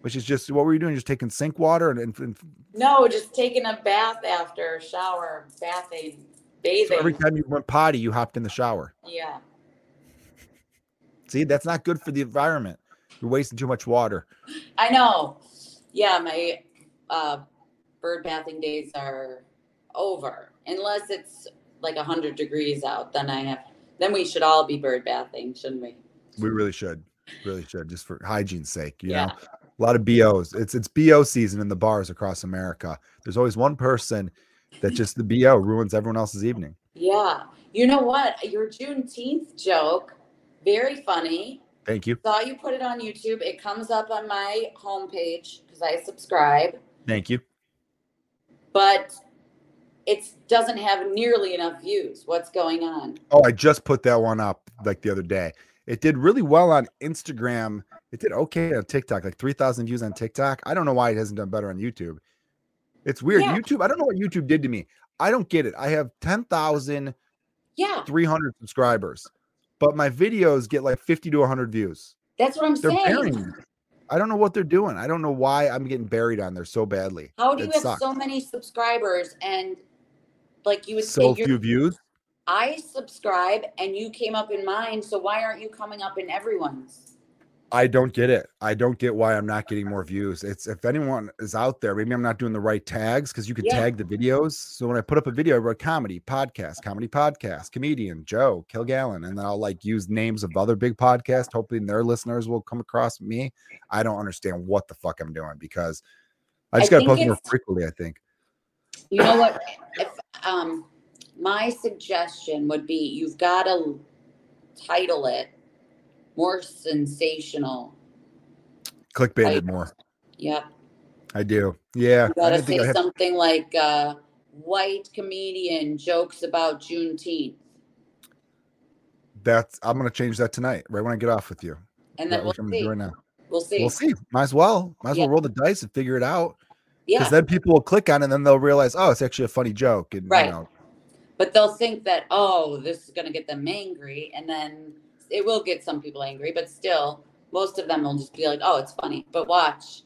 Which is just, what were you doing? Just taking sink water? and, and, and No, just taking a bath after, shower, bathing. Bathing. So every time you went potty, you hopped in the shower. Yeah. See, that's not good for the environment. You're wasting too much water. I know. Yeah, my uh, bird bathing days are over. Unless it's like one hundred degrees out, then I have. Then we should all be bird bathing, shouldn't we? We really should. Really should, just for hygiene's sake. You yeah. know, a lot of B Os. It's it's B O season in the bars across America. There's always one person that just the B O ruins everyone else's evening. Yeah. You know what? Your Juneteenth joke, very funny. Thank you. Saw you put it on YouTube. It comes up on my homepage because I subscribe. Thank you. But it doesn't have nearly enough views. What's going on? Oh, I just put that one up like the other day. It did really well on Instagram. It did okay on TikTok, like three thousand views on TikTok. I don't know why it hasn't done better on YouTube. It's weird. Yeah. YouTube, I don't know what YouTube did to me. I don't get it. I have ten thousand yeah. three hundred subscribers, but my videos get like fifty to one hundred views. That's what I'm they're saying. Burying me. I don't know what they're doing. I don't know why I'm getting buried on there so badly. How do it you have sucked. so many subscribers and like you would so say few views? I subscribe and you came up in mine, so why aren't you coming up in everyone's? I don't get it. I don't get why I'm not getting more views. It's if anyone is out there, maybe I'm not doing the right tags, because you can yeah. tag the videos. So when I put up a video, I wrote comedy podcast, comedy podcast, comedian Joe Kilgallen, and then I'll like use names of other big podcasts, hoping their listeners will come across me. I don't understand what the fuck I'm doing, because I just got to post more frequently, I think. You know what? If, um, my suggestion would be you've got to title it more sensational. Clickbaited more. Yep. I do. Yeah. You gotta say something like uh, white comedian jokes about Juneteenth. That's I'm gonna change that tonight, right when I get off with you. And then we'll see. Right now. We'll see. We'll see. Might as well. Might as well roll the dice and figure it out. Yeah. Because then people will click on it and then they'll realize, oh, it's actually a funny joke. And right. You know. But they'll think that, oh, this is gonna get them angry, and then it will get some people angry, but still most of them will just be like, oh, it's funny, but watch,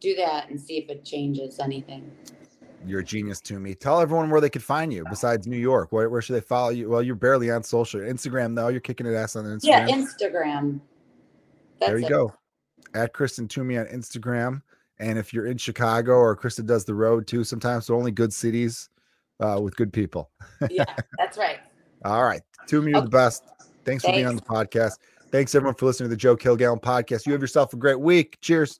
do that and see if it changes anything. You're a genius, Toomey. Tell everyone where they could find you besides New York. Where, where should they follow you? Well, you're barely on social. Instagram though. You're kicking it ass on Instagram. Yeah. Instagram. That's there you it. Go. At Kristen Toomey on Instagram. And if you're in Chicago, or Kristen does the road too sometimes, so only good cities uh, with good people. Yeah, that's right. All right. Toomey, you're okay. The best. Thanks, Thanks for being on the podcast. Thanks, everyone, for listening to the Joe Kilgallen podcast. You have yourself a great week. Cheers.